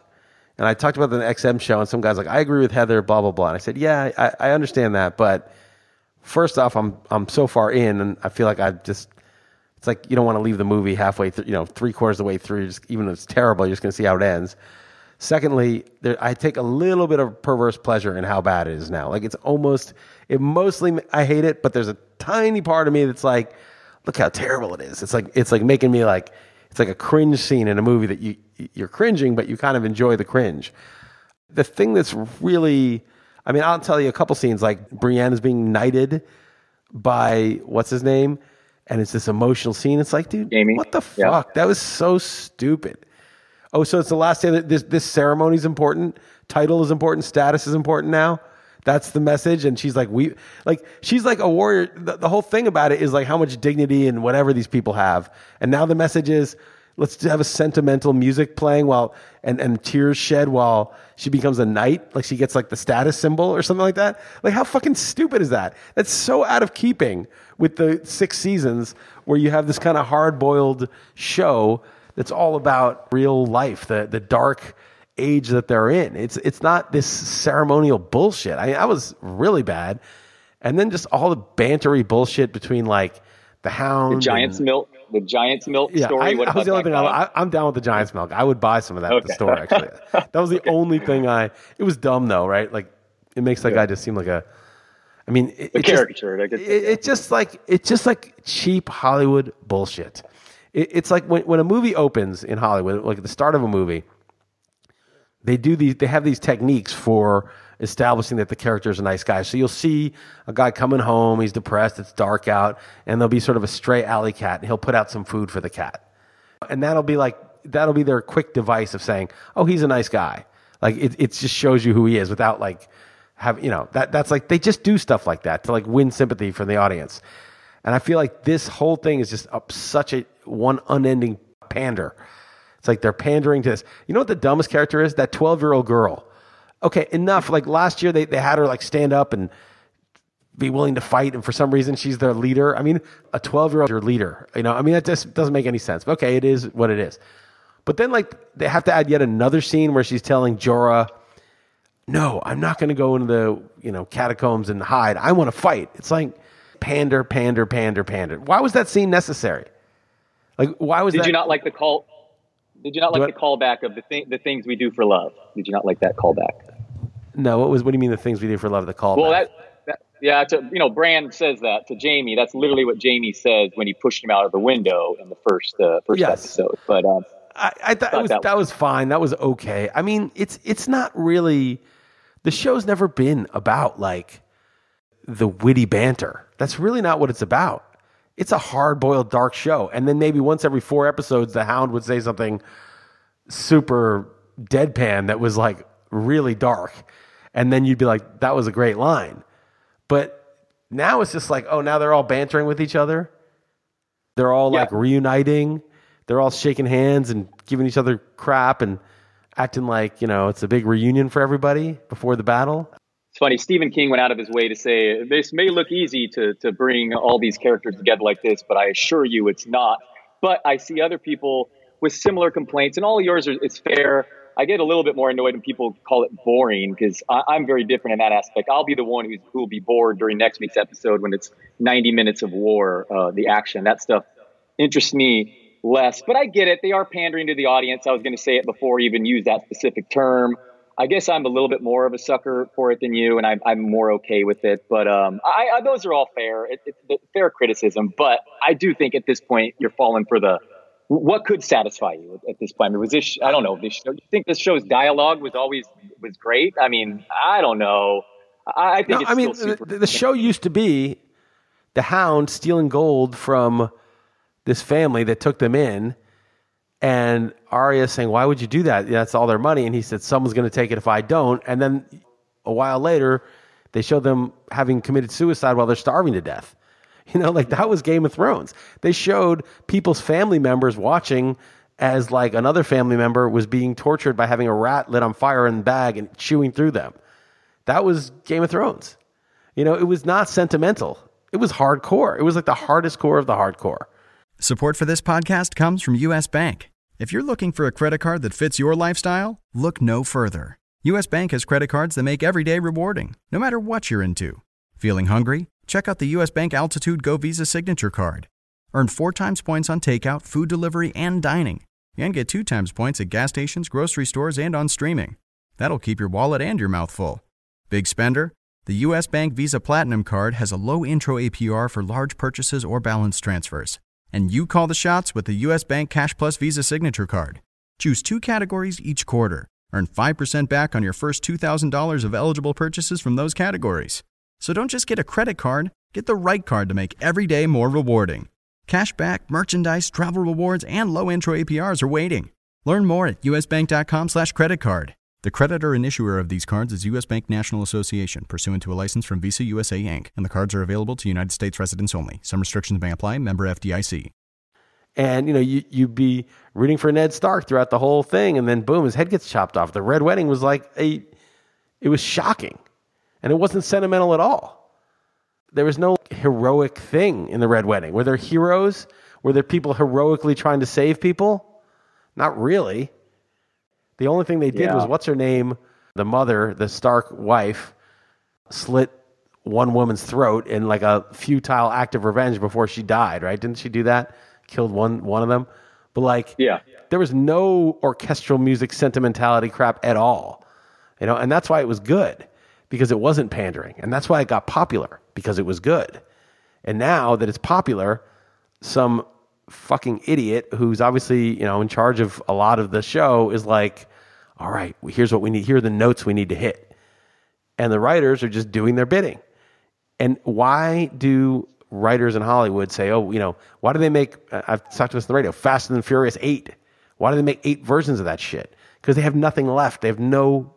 And I talked about the X M show, and some guy's like, I agree with Heather, blah, blah, blah. And I said, yeah, I, I understand that, but first off, I'm I'm so far in, and I feel like I just... It's like you don't want to leave the movie halfway through, you know, three quarters of the way through. Just, even if it's terrible, you're just going to see how it ends. Secondly, there, I take a little bit of perverse pleasure in how bad it is now. Like it's almost, it mostly, I hate it, but there's a tiny part of me that's like, look how terrible it is. It's like, it's like making me like, it's like a cringe scene in a movie that you, you're cringing, but you kind of enjoy the cringe. The thing that's really, I mean, I'll tell you a couple scenes, like Brienne is being knighted by, what's his name? And it's this emotional scene. It's like, dude, Jamie. What the yeah. fuck? That was so stupid. Oh, so it's the last day that this, this ceremony is important. Title is important. Status is important now. That's the message. And she's like, we, like, she's like a warrior. The, the whole thing about it is like how much dignity and whatever these people have. And now the message is let's have a sentimental music playing while, and, and tears shed while she becomes a knight. Like she gets like the status symbol or something like that. Like how fucking stupid is that? That's so out of keeping with the six seasons where you have this kind of hard-boiled show that's all about real life, the the dark age that they're in. It's it's not this ceremonial bullshit. I mean, that was really bad. And then just all the bantery bullshit between like the Hound. The Giant's and, milk. The Giant's milk yeah, story. I, what I was the only thing I, I'm down with the Giant's milk. I would buy some of that okay. at the store, actually. That was the okay. only thing I... It was dumb, though, right? Like, it makes that yeah. guy just seem like a... I mean, it, it, just, it, it just like it's just like cheap Hollywood bullshit. It, it's like when, when a movie opens in Hollywood, like at the start of a movie, they do these. They have these techniques for establishing that the character is a nice guy. So you'll see a guy coming home. He's depressed. It's dark out, and there'll be sort of a stray alley cat, and he'll put out some food for the cat, and that'll be like that'll be their quick device of saying, "Oh, he's a nice guy." Like it, it just shows you who he is without like. Have you know that that's like they just do stuff like that to like win sympathy from the audience, and I feel like this whole thing is just up such a one unending pander. It's like they're pandering to this. You know what the dumbest character is? That twelve-year-old girl. Okay, enough. Like last year, they they had her like stand up and be willing to fight, and for some reason, she's their leader. I mean, a twelve-year-old your leader. You know, I mean that just doesn't make any sense. But okay, it is what it is. But then like they have to add yet another scene where she's telling Jorah. No, I'm not going to go into the, you know, catacombs and hide. I want to fight. It's like pander, pander, pander, pander. Why was that scene necessary? Like, why was did that? Did you not like the call? Did you not like do the I... callback of the thing, the things we do for love? Did you not like that callback? No, what was? What do you mean the things we do for love? The callback. Well, that, that yeah, to, you know, Bran says that to Jamie. That's literally what Jamie says when he pushed him out of the window in the first uh, first yes. episode. But um, I, I thought, I thought it was, that, was... that was fine. That was okay. I mean, it's it's not really. The show's never been about, like, the witty banter. That's really not what it's about. It's a hard-boiled, dark show. And then maybe once every four episodes, the Hound would say something super deadpan that was, like, really dark. And then you'd be like, that was a great line. But now it's just like, oh, now they're all bantering with each other. They're all, yeah. like, reuniting. They're all shaking hands and giving each other crap and... acting like, you know, it's a big reunion for everybody before the battle. It's funny. Stephen King went out of his way to say, this may look easy to to bring all these characters together like this, but I assure you it's not. But I see other people with similar complaints, and all yours is fair. I get a little bit more annoyed when people call it boring, because I'm very different in that aspect. I'll be the one who's, who will be bored during next week's episode when it's ninety minutes of war, uh, the action. That stuff interests me less. But I get it. They are pandering to the audience. I was going to say it before I even use that specific term. I guess I'm a little bit more of a sucker for it than you, and I'm, I'm more okay with it. But um, I, I, those are all fair, it, it, fair criticism. But I do think at this point you're falling for the what could satisfy you at this point. I mean, was this? I don't know. This show, you think this show's dialogue was always was great? I mean, I don't know. I, I think no, it's I mean, still super. The, the show used to be the Hound stealing gold from this family that took them in. And Arya saying, why would you do that? That's all their money. And he said, someone's going to take it if I don't. And then a while later, they show them having committed suicide while they're starving to death. You know, like that was Game of Thrones. They showed people's family members watching as like another family member was being tortured by having a rat lit on fire in the bag and chewing through them. That was Game of Thrones. You know, it was not sentimental. It was hardcore. It was like the hardest core of the hardcore. Support for this podcast comes from U S. Bank. If you're looking for a credit card that fits your lifestyle, look no further. U S. Bank has credit cards that make every day rewarding, no matter what you're into. Feeling hungry? Check out the U S. Bank Altitude Go Visa Signature Card. Earn four times points on takeout, food delivery, and dining. And get two times points at gas stations, grocery stores, and on streaming. That'll keep your wallet and your mouth full. Big spender? The U S. Bank Visa Platinum Card has a low intro A P R for large purchases or balance transfers. And you call the shots with the U S. Bank Cash Plus Visa Signature Card. Choose two categories each quarter. Earn five percent back on your first two thousand dollars of eligible purchases from those categories. So don't just get a credit card, get the right card to make every day more rewarding. Cash back, merchandise, travel rewards, and low intro A P Rs are waiting. Learn more at usbank.com slash credit card. The creditor and issuer of these cards is U S. Bank National Association, pursuant to a license from Visa U S A, Incorporated, and the cards are available to United States residents only. Some restrictions may apply. Member F D I C. And, you know, you, you'd be rooting for Ned Stark throughout the whole thing, and then, boom, his head gets chopped off. The Red Wedding was like a... It was shocking, and it wasn't sentimental at all. There was no heroic thing in the Red Wedding. Were there heroes? Were there people heroically trying to save people? Not really. The only thing they did yeah. was, what's her name, the mother, the Stark wife, slit one woman's throat in like a futile act of revenge before she died, right? Didn't she do that? Killed one one of them? But like, yeah. there was no orchestral music sentimentality crap at all, you know? And that's why it was good, because it wasn't pandering. And that's why it got popular, because it was good. And now that it's popular, some... fucking idiot who's obviously, you know, in charge of a lot of the show is like, all right, here's what we need. Here are the notes we need to hit. And the writers are just doing their bidding. And why do writers in Hollywood say, oh, you know, why do they make, I've talked to this on the radio, Fast and Furious eight. Why do they make eight versions of that shit? Because they have nothing left. They have no,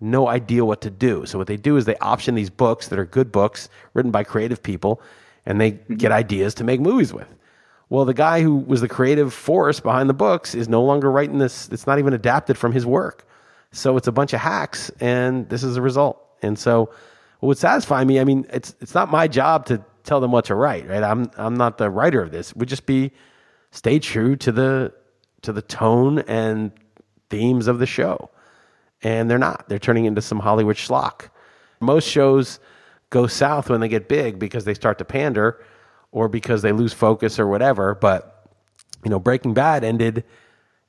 no idea what to do. So what they do is they option these books that are good books written by creative people, and they get ideas to make movies with. Well, the guy who was the creative force behind the books is no longer writing this. It's not even adapted from his work. So it's a bunch of hacks, and this is the result. And so what would satisfy me, I mean, it's it's not my job to tell them what to write, right? I'm I'm not the writer of this. It would just be stay true to the to the tone and themes of the show. And they're not. They're turning into some Hollywood schlock. Most shows go south when they get big because they start to pander, or because they lose focus or whatever. But, you know, Breaking Bad ended,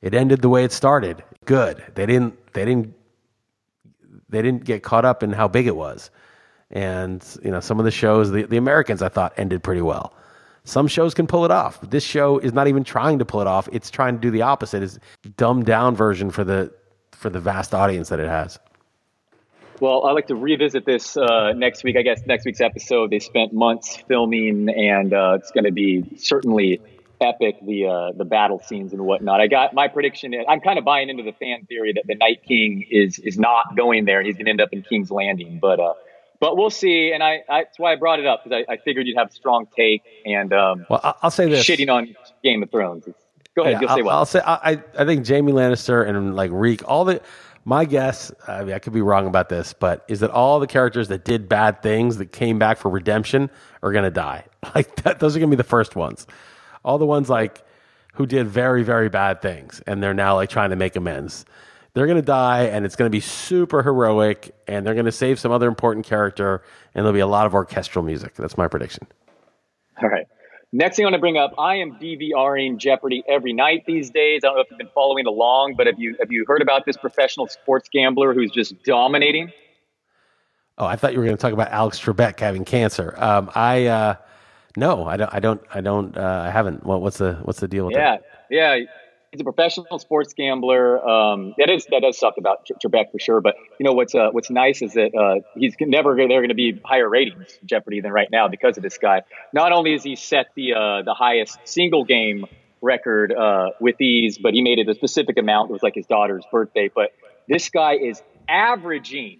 it ended the way it started. Good. They didn't, they didn't, they didn't get caught up in how big it was. And, you know, some of the shows, the, the Americans, I thought, ended pretty well. Some shows can pull it off. This show is not even trying to pull it off. It's trying to do the opposite. It's a dumbed down version for the, for the vast audience that it has. Well, I'd like to revisit this uh, next week. I guess next week's episode, they spent months filming, and uh, it's going to be certainly epic, the uh, the battle scenes and whatnot. I got my prediction. I'm kind of buying into the fan theory that the Night King is is not going there. He's going to end up in King's Landing. But uh, but we'll see. And I, I that's why I brought it up, because I, I figured you'd have a strong take. And um, well, I'll say this. Shitting on Game of Thrones. Go ahead. Yeah, you'll I'll, say what? I'll say, I, I think Jaime Lannister and like Reek, all the... My guess, I mean, I could be wrong about this, but is that all the characters that did bad things that came back for redemption are going to die. Like that, those are going to be the first ones. All the ones like who did very, very bad things, and they're now like trying to make amends. They're going to die, and it's going to be super heroic, and they're going to save some other important character, and there'll be a lot of orchestral music. That's my prediction. All right. Next thing I want to bring up, I am DVRing Jeopardy every night these days. I don't know if you've been following along, but have you have you heard about this professional sports gambler who's just dominating? Oh, I thought you were going to talk about Alex Trebek having cancer. Um, I uh, no, I don't. I don't. I don't. Uh, I haven't. Well, what's the what's the deal with yeah, that? Yeah, yeah. He's a professional sports gambler. Um, that is that does suck about Trebek for sure. But you know what's uh, what's nice is that uh, he's never there going to be higher ratings in Jeopardy than right now because of this guy. Not only has he set the uh, the highest single game record uh, with ease, but he made it a specific amount. It was like his daughter's birthday. But this guy is averaging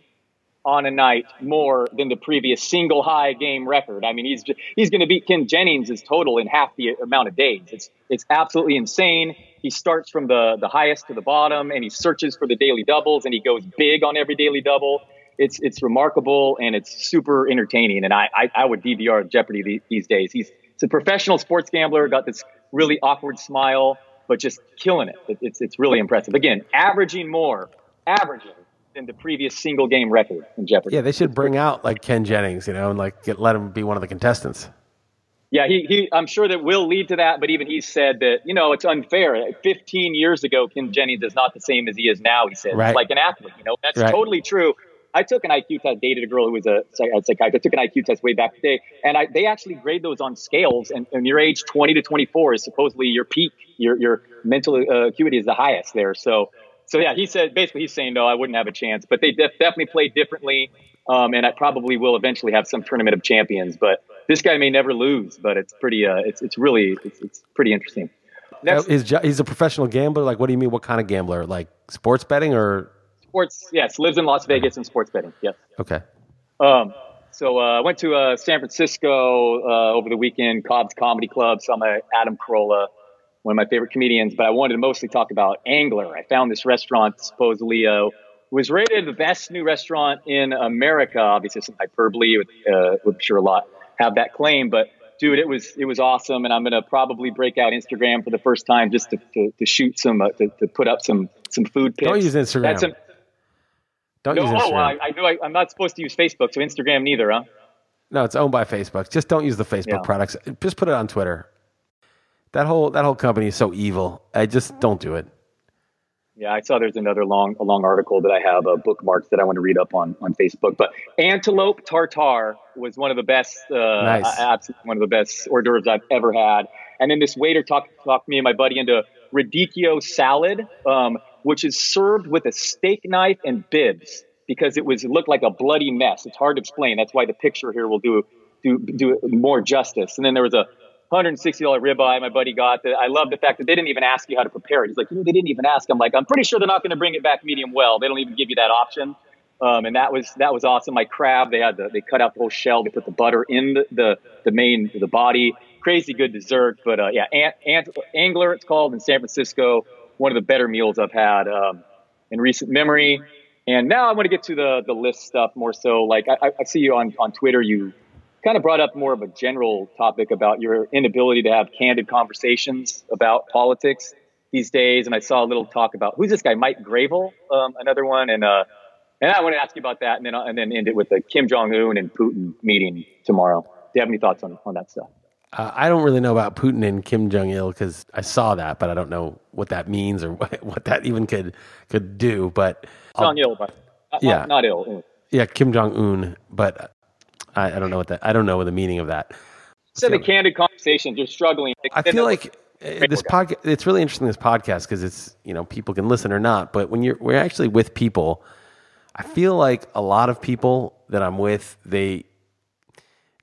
on a night more than the previous single high game record. I mean, he's just, he's going to beat Ken Jennings' total in half the amount of days. It's it's absolutely insane. He starts from the, the highest to the bottom, and he searches for the daily doubles, and he goes big on every daily double. It's it's remarkable, and it's super entertaining. And I I, I would D V R Jeopardy these, these days. He's, he's a professional sports gambler, got this really awkward smile, but just killing it. it it's it's really impressive. Again, averaging more, averaging. than the previous single game record in Jeopardy. Yeah, they should bring out like Ken Jennings, you know, and like get, let him be one of the contestants. Yeah, he, he. I'm sure that will lead to that, but even he said that, you know, it's unfair. fifteen years ago, Ken Jennings is not the same as he is now, he said. Right. Like an athlete, you know, that's right. Totally true. I took an I Q test, dated a girl who was a psychiatrist. I took an I Q test way back in the day, and I, they actually grade those on scales, and, and your age twenty to twenty-four is supposedly your peak. Your, your mental uh, acuity is the highest there, so... So, yeah, he said basically he's saying, no, I wouldn't have a chance. But they def- definitely play differently. Um, and I probably will eventually have some tournament of champions. But this guy may never lose. But it's pretty uh, it's it's really it's, it's pretty interesting. Next, is he's a professional gambler. Like, what do you mean? What kind of gambler? Like sports betting or sports? Yes. Lives in Las Vegas and sports betting. Yes. OK. Um, so I uh, went to uh, San Francisco uh, over the weekend. Cobb's Comedy Club. Saw my Adam Carolla, one of my favorite comedians, but I wanted to mostly talk about Angler. I found this restaurant, supposedly, uh, was rated the best new restaurant in America. Obviously, some hyperbole, with, uh, I'm sure a lot have that claim, but dude, it was it was awesome, and I'm going to probably break out Instagram for the first time just to, to, to shoot some, uh, to, to put up some some food pics. Don't use Instagram. That's a, don't no, use Instagram. Oh, I, I know I, I'm not supposed to use Facebook, so Instagram neither, huh? No, it's owned by Facebook. Just don't use the Facebook yeah. products. Just put it on Twitter. That whole that whole company is so evil. I just don't do it. Yeah, I saw there's another long a long article that I have uh, bookmarked that I want to read up on on Facebook. But antelope tartare was one of the best, uh, nice. uh, one of the best hors d'oeuvres I've ever had. And then this waiter talked talked me and my buddy into radicchio salad, um, which is served with a steak knife and bibs because it was it looked like a bloody mess. It's hard to explain. That's why the picture here will do do do more justice. And then there was a one hundred sixty dollars ribeye my buddy got. That I love the fact that they didn't even ask you how to prepare it. He's like, you know, they didn't even ask. I'm like, I'm pretty sure they're not going to bring it back medium well. They don't even give you that option. Um, and that was that was awesome. My crab, they had the, they cut out the whole shell. They put the butter in the the, the main the body. Crazy good dessert. But uh, yeah, Ant, Ant, Angler it's called in San Francisco. One of the better meals I've had um, in recent memory. And now I want to get to the the list stuff more so. Like I, I see you on on Twitter. You kind of brought up more of a general topic about your inability to have candid conversations about politics these days. And I saw a little talk about who's this guy, Mike Gravel, um, another one. And, uh, and I want to ask you about that and then, and then end it with the Kim Jong-un and Putin meeting tomorrow. Do you have any thoughts on, on that stuff? Uh, I don't really know about Putin and Kim Jong-il because I saw that, but I don't know what that means or what, what that even could, could do, but Jong-il, but not, yeah. not, not ill. Yeah. Kim Jong-un, but I, I don't know what that. I don't know the meaning of that. So the candid conversations, you're struggling. I feel like this podcast. It's really interesting this podcast because it's you know people can listen or not, but when you're we're actually with people, I feel like a lot of people that I'm with they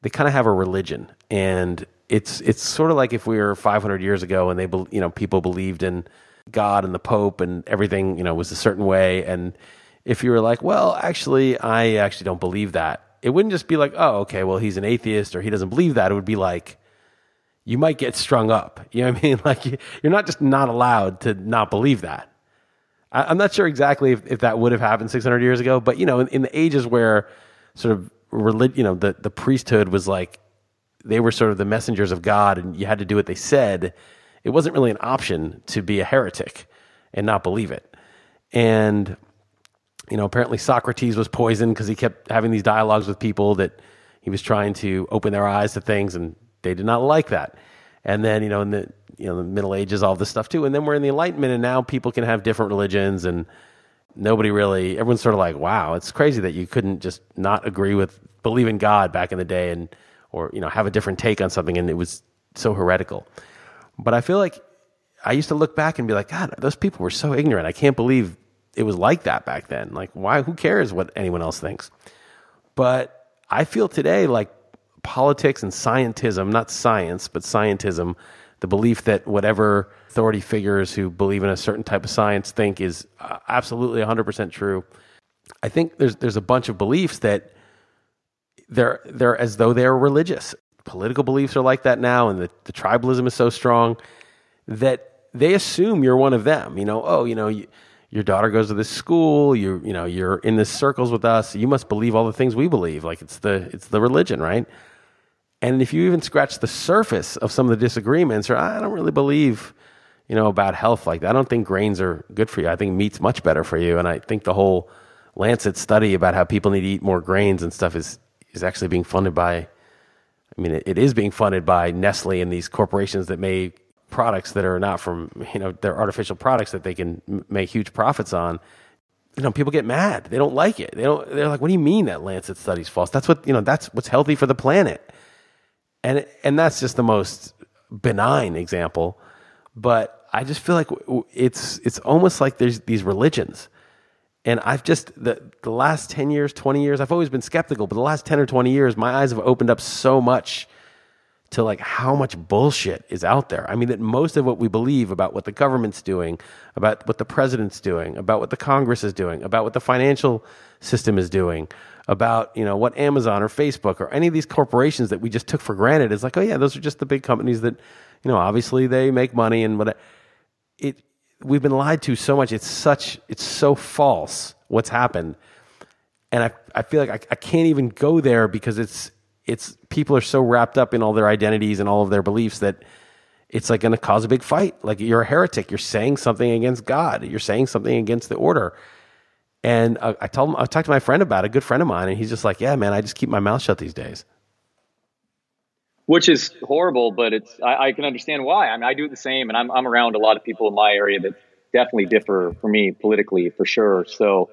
they kind of have a religion, and it's it's sort of like if we were five hundred years ago and they you know people believed in God and the Pope and everything you know was a certain way, and if you were like, well, actually, I actually don't believe that. It wouldn't just be like, oh, okay, well, he's an atheist or he doesn't believe that. It would be like, you might get strung up. You know what I mean? Like, you're not just not allowed to not believe that. I'm not sure exactly if, if that would have happened six hundred years ago, but, you know, in, in the ages where sort of, relig- you know, the, the priesthood was like, they were sort of the messengers of God and you had to do what they said, it wasn't really an option to be a heretic and not believe it. And, you know, apparently Socrates was poisoned because he kept having these dialogues with people that he was trying to open their eyes to things, and they did not like that. And then, you know, in the, you know, the Middle Ages, all this stuff too. And then we're in the Enlightenment, and now people can have different religions, and nobody really, everyone's sort of like, wow, it's crazy that you couldn't just not agree with, believe in God back in the day, and, or, you know, have a different take on something. And it was so heretical. But I feel like I used to look back and be like, God, those people were so ignorant. I can't believe it was like that back then. Like, why, who cares what anyone else thinks? But I feel today like politics and scientism, not science, but scientism, the belief that whatever authority figures who believe in a certain type of science think is absolutely one hundred percent true. I think there's there's a bunch of beliefs that they're they're as though they're religious. Political beliefs are like that now, and the, the tribalism is so strong that they assume you're one of them. You know, oh, you know, you, your daughter goes to this school, you you know, you're in this circles with us, you must believe all the things we believe. Like, it's the it's the religion, right? And if you even scratch the surface of some of the disagreements, or I don't really believe, you know, about health like that. I don't think grains are good for you. I think meat's much better for you. And I think the whole Lancet study about how people need to eat more grains and stuff is is actually being funded by, I mean, it, it is being funded by Nestle and these corporations that make products that are not from, you know, they're artificial products that they can make huge profits on. You know, people get mad. They don't like it. They don't, they're like, what do you mean that Lancet study's false? That's what, you know, that's what's healthy for the planet. And and that's just the most benign example, but I just feel like it's it's almost like there's these religions, and I've just the the last ten years, twenty years, I've always been skeptical, but the last ten or twenty years, my eyes have opened up so much to like how much bullshit is out there. I mean, that most of what we believe about what the government's doing, about what the president's doing, about what the Congress is doing, about what the financial system is doing, about, you know, what Amazon or Facebook or any of these corporations that we just took for granted is like, oh yeah, those are just the big companies that, you know, obviously they make money and what it, we've been lied to so much. It's such, it's so false what's happened. And I, I feel like I, I can't even go there because it's, it's people are so wrapped up in all their identities and all of their beliefs that it's like going to cause a big fight. Like, you're a heretic. You're saying something against God. You're saying something against the order. And I, I told him, I talked to my friend about it, a good friend of mine, and he's just like, yeah, man, I just keep my mouth shut these days. Which is horrible, but it's, I, I can understand why. I mean, I do the same, and I'm, I'm around a lot of people in my area that definitely differ from me politically, for sure. So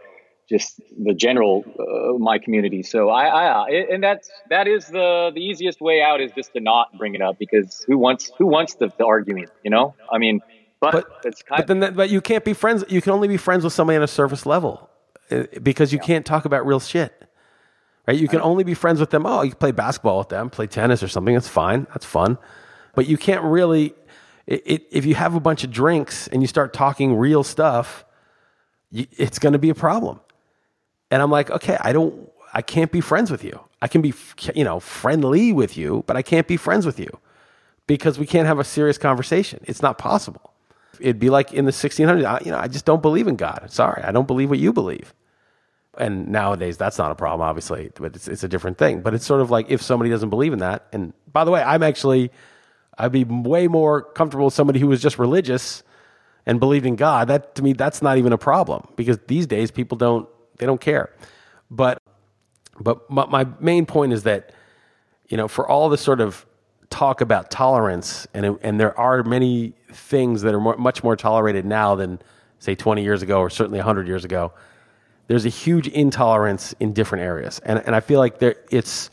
just the general, uh, my community. So I, I, and that's, that is the, the easiest way out is just to not bring it up, because who wants, who wants the, the argument, you know? I mean, but, but it's kind but then that, but you can't be friends. You can only be friends with somebody on a surface level. Because you yeah. can't talk about real shit, right? You can only be friends with them. Oh, you can play basketball with them, play tennis or something. That's fine. That's fun. But you can't really, it, it, if you have a bunch of drinks and you start talking real stuff, you, it's going to be a problem. And I'm like, okay, I don't, I can't be friends with you. I can be, you know, friendly with you, but I can't be friends with you because we can't have a serious conversation. It's not possible. It'd be like in the sixteen hundreds, I, you know, I just don't believe in God. Sorry, I don't believe what you believe. And nowadays, that's not a problem, obviously, but it's it's a different thing. But it's sort of like if somebody doesn't believe in that, and by the way, I'm actually, I'd be way more comfortable with somebody who was just religious and believed in God. That, to me, that's not even a problem because these days people don't, they don't care. But but my, my main point is that, you know, for all the sort of talk about tolerance, and and there are many things that are more, much more tolerated now than, say, twenty years ago or certainly one hundred years ago. There's a huge intolerance in different areas, and and I feel like there it's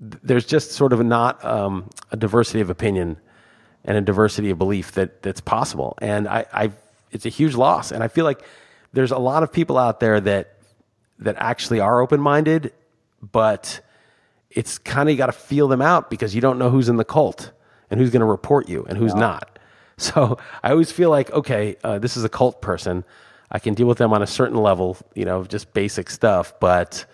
there's just sort of not um, a diversity of opinion and a diversity of belief that that's possible, and I, I it's a huge loss, and I feel like there's a lot of people out there that that actually are open-minded, but it's kind of, you got to feel them out because you don't know who's in the cult and who's going to report you and who's no. not. So I always feel like, okay, uh, this is a cult person. I can deal with them on a certain level, you know, just basic stuff. But,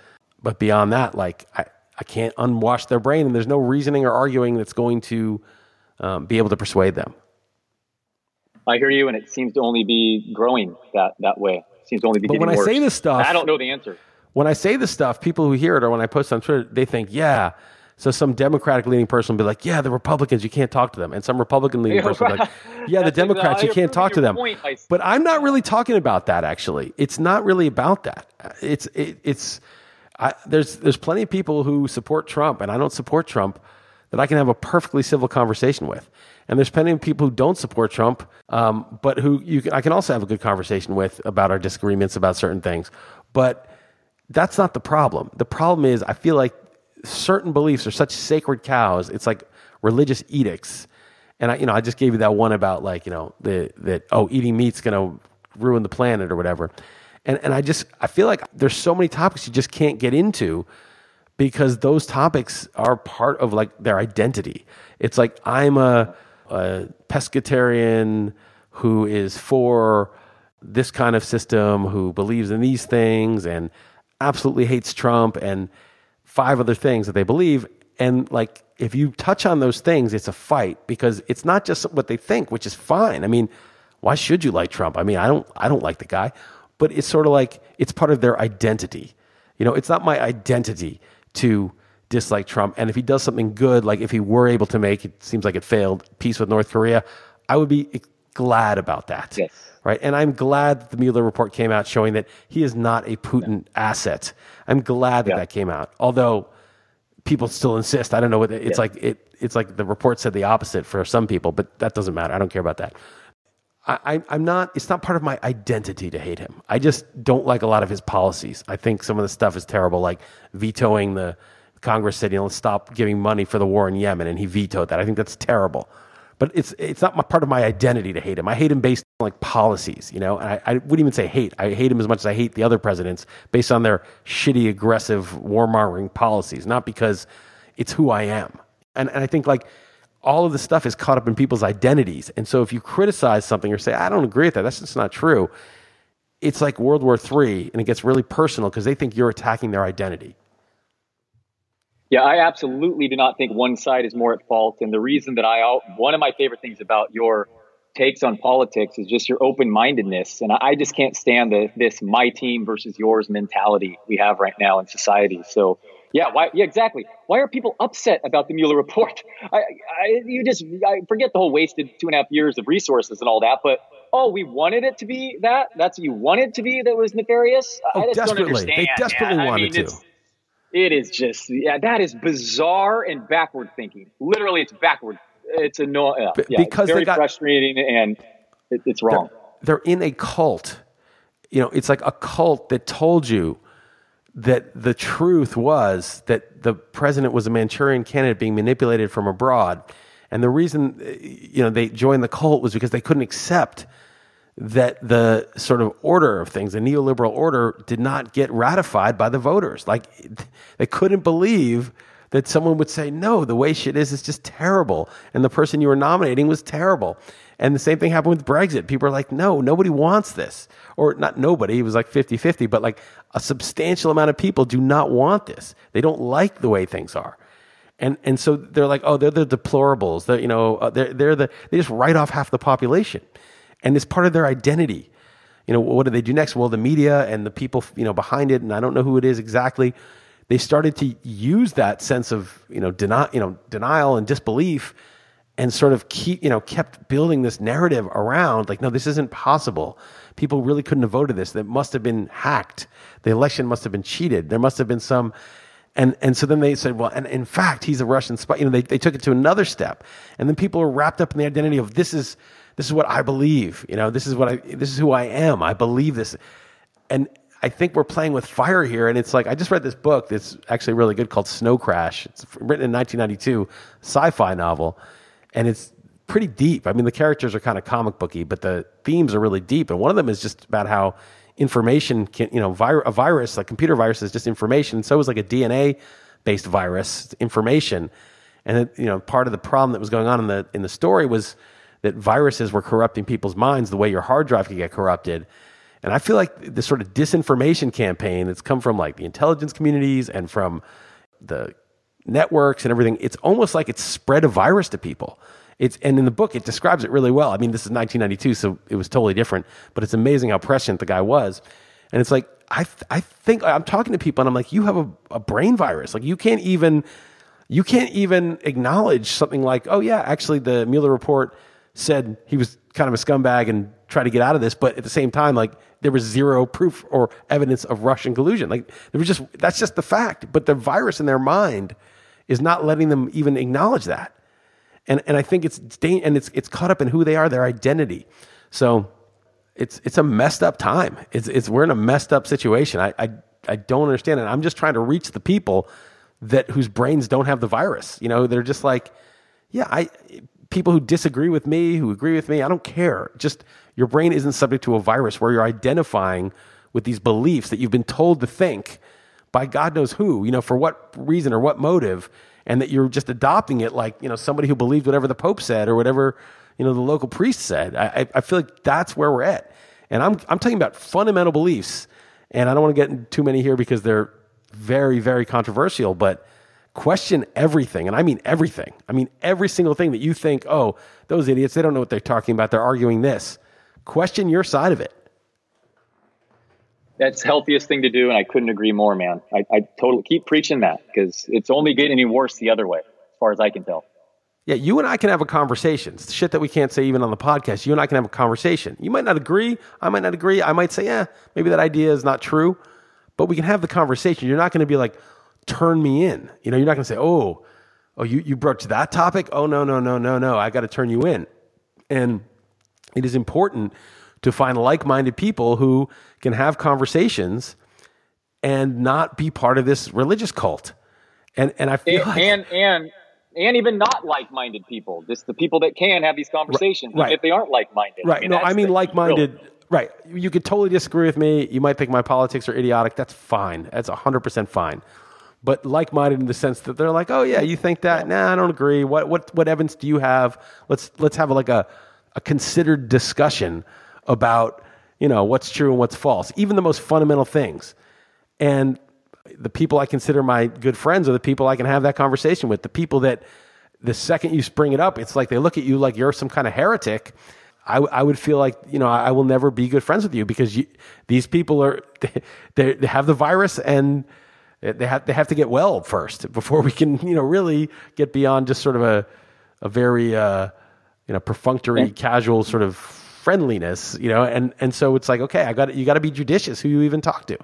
but beyond that, like I, I can't unwash their brain, and there's no reasoning or arguing that's going to um, be able to persuade them. I hear you. And it seems to only be growing that, that way. It seems to only be but getting worse. But when I say this stuff, I don't know the answer. When I say this stuff, people who hear it or when I post on Twitter, they think, yeah, So some Democratic-leaning person will be like, yeah, the Republicans, you can't talk to them. And some Republican-leaning person will be like, yeah, the Democrats, you can't talk to them. But I'm not really talking about that, actually. It's not really about that. It's it, it's I, there's there's plenty of people who support Trump, and I don't support Trump, that I can have a perfectly civil conversation with. And there's plenty of people who don't support Trump, um, but who you can, I can also have a good conversation with about our disagreements about certain things. But that's not the problem. The problem is I feel like certain beliefs are such sacred cows. It's like religious edicts. And I, you know, I just gave you that one about like, you know, the, that, oh, eating meat's going to ruin the planet or whatever. And and I just, I feel like there's so many topics you just can't get into because those topics are part of like their identity. It's like, I'm a, a pescatarian who is for this kind of system, who believes in these things and absolutely hates Trump and five other things that they believe. And like, if you touch on those things, it's a fight because it's not just what they think, which is fine. I mean, why should you like Trump? I mean, I don't, I don't like the guy, but it's sort of like, it's part of their identity. You know, it's not my identity to dislike Trump. And if he does something good, like if he were able to make, it seems like it failed, peace with North Korea, I would be glad about that. Yes. Right. And I'm glad that the Mueller report came out showing that he is not a Putin yeah. asset. I'm glad that yeah. that came out. Although people still insist. I don't know what it's yeah. like. It, it's like the report said the opposite for some people, but that doesn't matter. I don't care about that. I, I, I'm not, it's not part of my identity to hate him. I just don't like a lot of his policies. I think some of the stuff is terrible, like vetoing the Congress said, you know, let's stop giving money for the war in Yemen. And he vetoed that. I think that's terrible. But it's it's not my, part of my identity to hate him. I hate him based on like policies, you know. And I, I wouldn't even say hate. I hate him as much as I hate the other presidents based on their shitty, aggressive, warmongering policies, not because it's who I am. And and I think like all of this stuff is caught up in people's identities. And so if you criticize something or say, I don't agree with that, that's just not true. It's like World War Three, and it gets really personal because they think you're attacking their identity. Yeah, I absolutely do not think one side is more at fault. And the reason that I, one of my favorite things about your takes on politics is just your open-mindedness. And I just can't stand the, this my team versus yours mentality we have right now in society. So yeah, why, yeah, exactly. Why are people upset about the Mueller report? I, I, you just, I forget the whole wasted two and a half years of resources and all that, but oh, we wanted it to be that? That's what you wanted to be that was nefarious? Oh, I just desperately. Don't understand. They desperately yeah, wanted I mean, to. It is just, yeah, that is bizarre and backward thinking. Literally, it's backward. It's annoying. Yeah, yeah, because it's very got, frustrating and it, it's wrong. They're, they're in a cult. You know, it's like a cult that told you that the truth was that the president was a Manchurian candidate being manipulated from abroad. And the reason, you know, they joined the cult was because they couldn't accept that the sort of order of things, the neoliberal order, did not get ratified by the voters. Like, they couldn't believe that someone would say, no, the way shit is, is just terrible. And the person you were nominating was terrible. And the same thing happened with Brexit. People are like, no, nobody wants this. Or not nobody, it was like fifty-fifty, but like a substantial amount of people do not want this. They don't like the way things are. And and so they're like, oh, they're the deplorables. They're, you know, they're, they're the, they just write off half the population. And it's part of their identity. You know, what do they do next? Well, the media and the people, you know, behind it, and I don't know who it is exactly, they started to use that sense of, you know, deni- you know, denial and disbelief and sort of keep, you know, kept building this narrative around like, no, this isn't possible. People really couldn't have voted this. That must have been hacked. The election must have been cheated. There must have been some. And and so then they said, well, and in fact, he's a Russian spy. You know, they, they took it to another step. And then people are wrapped up in the identity of this is, this is what I believe, you know, this is what I, this is who I am. I believe this. And I think we're playing with fire here. And it's like, I just read this book that's actually really good called Snow Crash. It's written in nineteen ninety-two, sci-fi novel. And it's pretty deep. I mean, the characters are kind of comic booky, but the themes are really deep. And one of them is just about how information can, you know, vir- a virus, like computer virus is just information. So it was like a D N A based virus information. And, it, you know, part of the problem that was going on in the, in the story was that viruses were corrupting people's minds the way your hard drive could get corrupted. And I feel like the sort of disinformation campaign that's come from like the intelligence communities and from the networks and everything, it's almost like it's spread a virus to people. It's, and in the book, it describes it really well. I mean, this is nineteen ninety-two, so it was totally different, but it's amazing how prescient the guy was. And it's like, I I think I'm talking to people and I'm like, you have a, a brain virus. Like you can't even you can't even acknowledge something like, oh, yeah, actually, the Mueller report said he was kind of a scumbag and tried to get out of this. But at the same time, like, there was zero proof or evidence of Russian collusion. Like, there was just, that's just the fact. But the virus in their mind is not letting them even acknowledge that. And and I think it's and it's it's caught up in who they are, their identity. So it's it's a messed up time. It's it's we're in a messed up situation. I I, I don't understand it. I'm just trying to reach the people that whose brains don't have the virus. You know, they're just like, yeah, I people who disagree with me, who agree with me, I don't care. Just your brain isn't subject to a virus where you're identifying with these beliefs that you've been told to think by God knows who, you know, for what reason or what motive. And that you're just adopting it like, you know, somebody who believed whatever the Pope said or whatever, you know, the local priest said. I, I feel like that's where we're at. And I'm I'm talking about fundamental beliefs. And I don't want to get into too many here because they're very, very controversial. But question everything. And I mean everything. I mean every single thing that you think, oh, those idiots, they don't know what they're talking about. They're arguing this. Question your side of it. That's the healthiest thing to do, and I couldn't agree more, man. I, I totally keep preaching that because it's only getting any worse the other way, as far as I can tell. Yeah, you and I can have a conversation. It's the shit that we can't say even on the podcast. You and I can have a conversation. You might not agree. I might not agree. I might say, yeah, maybe that idea is not true. But we can have the conversation. You're not going to be like, turn me in. You know, you're not going to say, oh, oh, you, you broached that topic? Oh, no, no, no, no, no. I got to turn you in. And it is important to find like-minded people who can have conversations and not be part of this religious cult. And and I feel and, like... And, and, and even not like-minded people, just the people that can have these conversations, right, if they aren't like-minded. Right, I mean, no, I mean like-minded... Real. Right, you could totally disagree with me. You might think my politics are idiotic. That's fine. That's one hundred percent fine. But like-minded in the sense that they're like, oh, yeah, you think that? Nah, I don't agree. What what what evidence do you have? Let's, let's have like a, a considered discussion about, you know, what's true and what's false, even the most fundamental things. And the people I consider my good friends are the people I can have that conversation with, the people that the second you spring it up, it's like they look at you like you're some kind of heretic. I, I would feel like, you know, I will never be good friends with you because you, these people are, they, they have the virus and they have, they have to get well first before we can, you know, really get beyond just sort of a, a very, uh, you know, perfunctory, casual sort of friendliness, you know, and, and so it's like, okay, I got you got to be judicious who you even talk to.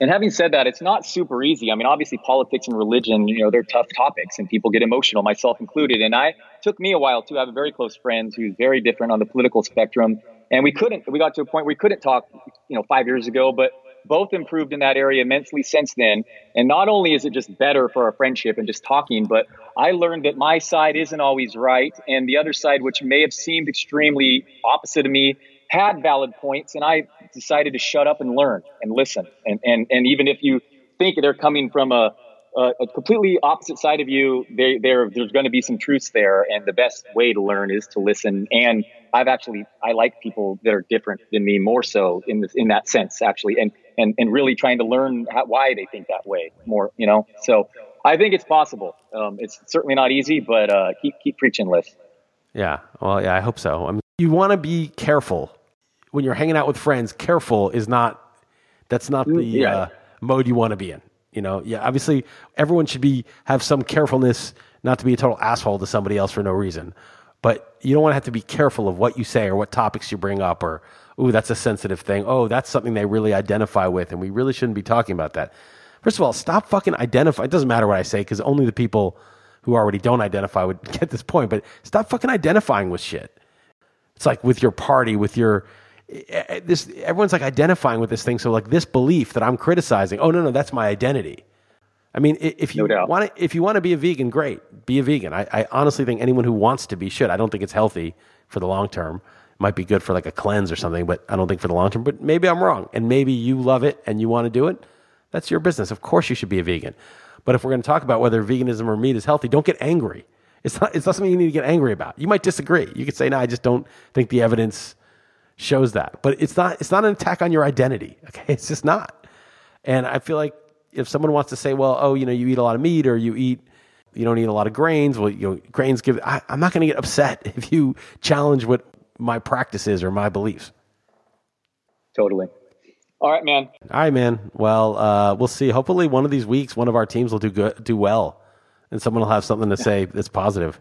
And having said that, it's not super easy. I mean, obviously politics and religion, you know, they're tough topics and people get emotional, myself included. And I took me a while to have a very close friend who's very different on the political spectrum. And we couldn't, we got to a point where we couldn't talk, you know, five years ago, but both improved in that area immensely since then. And not only is it just better for our friendship and just talking, but I learned that my side isn't always right. And the other side, which may have seemed extremely opposite of me, had valid points. And I decided to shut up and learn and listen. And, and, and even if you think they're coming from a, a, a completely opposite side of you, they, they're, there's going to be some truths there. And the best way to learn is to listen. And I've actually, I like people that are different than me more so in this, in that sense, actually. And, And, and really trying to learn how, why they think that way more, you know. So I think it's possible. Um, it's certainly not easy, but uh, keep keep preaching, Liz. Yeah, well, yeah, I hope so. I mean, you want to be careful when you're hanging out with friends. Careful is not that's not the yeah. uh, mode you want to be in. You know, yeah. Obviously, everyone should be have some carefulness not to be a total asshole to somebody else for no reason. But you don't want to have to be careful of what you say or what topics you bring up or, ooh, that's a sensitive thing. Oh, that's something they really identify with, and we really shouldn't be talking about that. First of all, stop fucking identifying. It doesn't matter what I say because only the people who already don't identify would get this point, but stop fucking identifying with shit. It's like with your party, with your... this. Everyone's like identifying with this thing, so like this belief that I'm criticizing, oh, no, no, that's my identity. I mean, if you no want to, if you want to be a vegan, great, be a vegan. I, I honestly think anyone who wants to be should. I don't think it's healthy for the long term. It might be good for like a cleanse or something, but I don't think for the long term. But maybe I'm wrong, and maybe you love it and you want to do it. That's your business. Of course, you should be a vegan. But if we're going to talk about whether veganism or meat is healthy, don't get angry. It's not. It's not something you need to get angry about. You might disagree. You could say, "No, I just don't think the evidence shows that." But it's not. It's not an attack on your identity. Okay, it's just not. And I feel like, if someone wants to say, well, oh, you know, you eat a lot of meat or you eat, you don't eat a lot of grains. Well, you know, grains give, I, I'm not going to get upset if you challenge what my practice is or my beliefs. Totally. All right, man. All right, man. Well, uh, we'll see. Hopefully one of these weeks, one of our teams will do good, do well and someone will have something to say that's positive.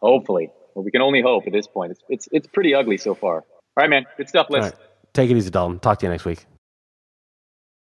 Hopefully. Well, we can only hope at this point. It's, it's, it's pretty ugly so far. All right, man. Good stuff, Les. All right. Take it easy, Dalton. Talk to you next week.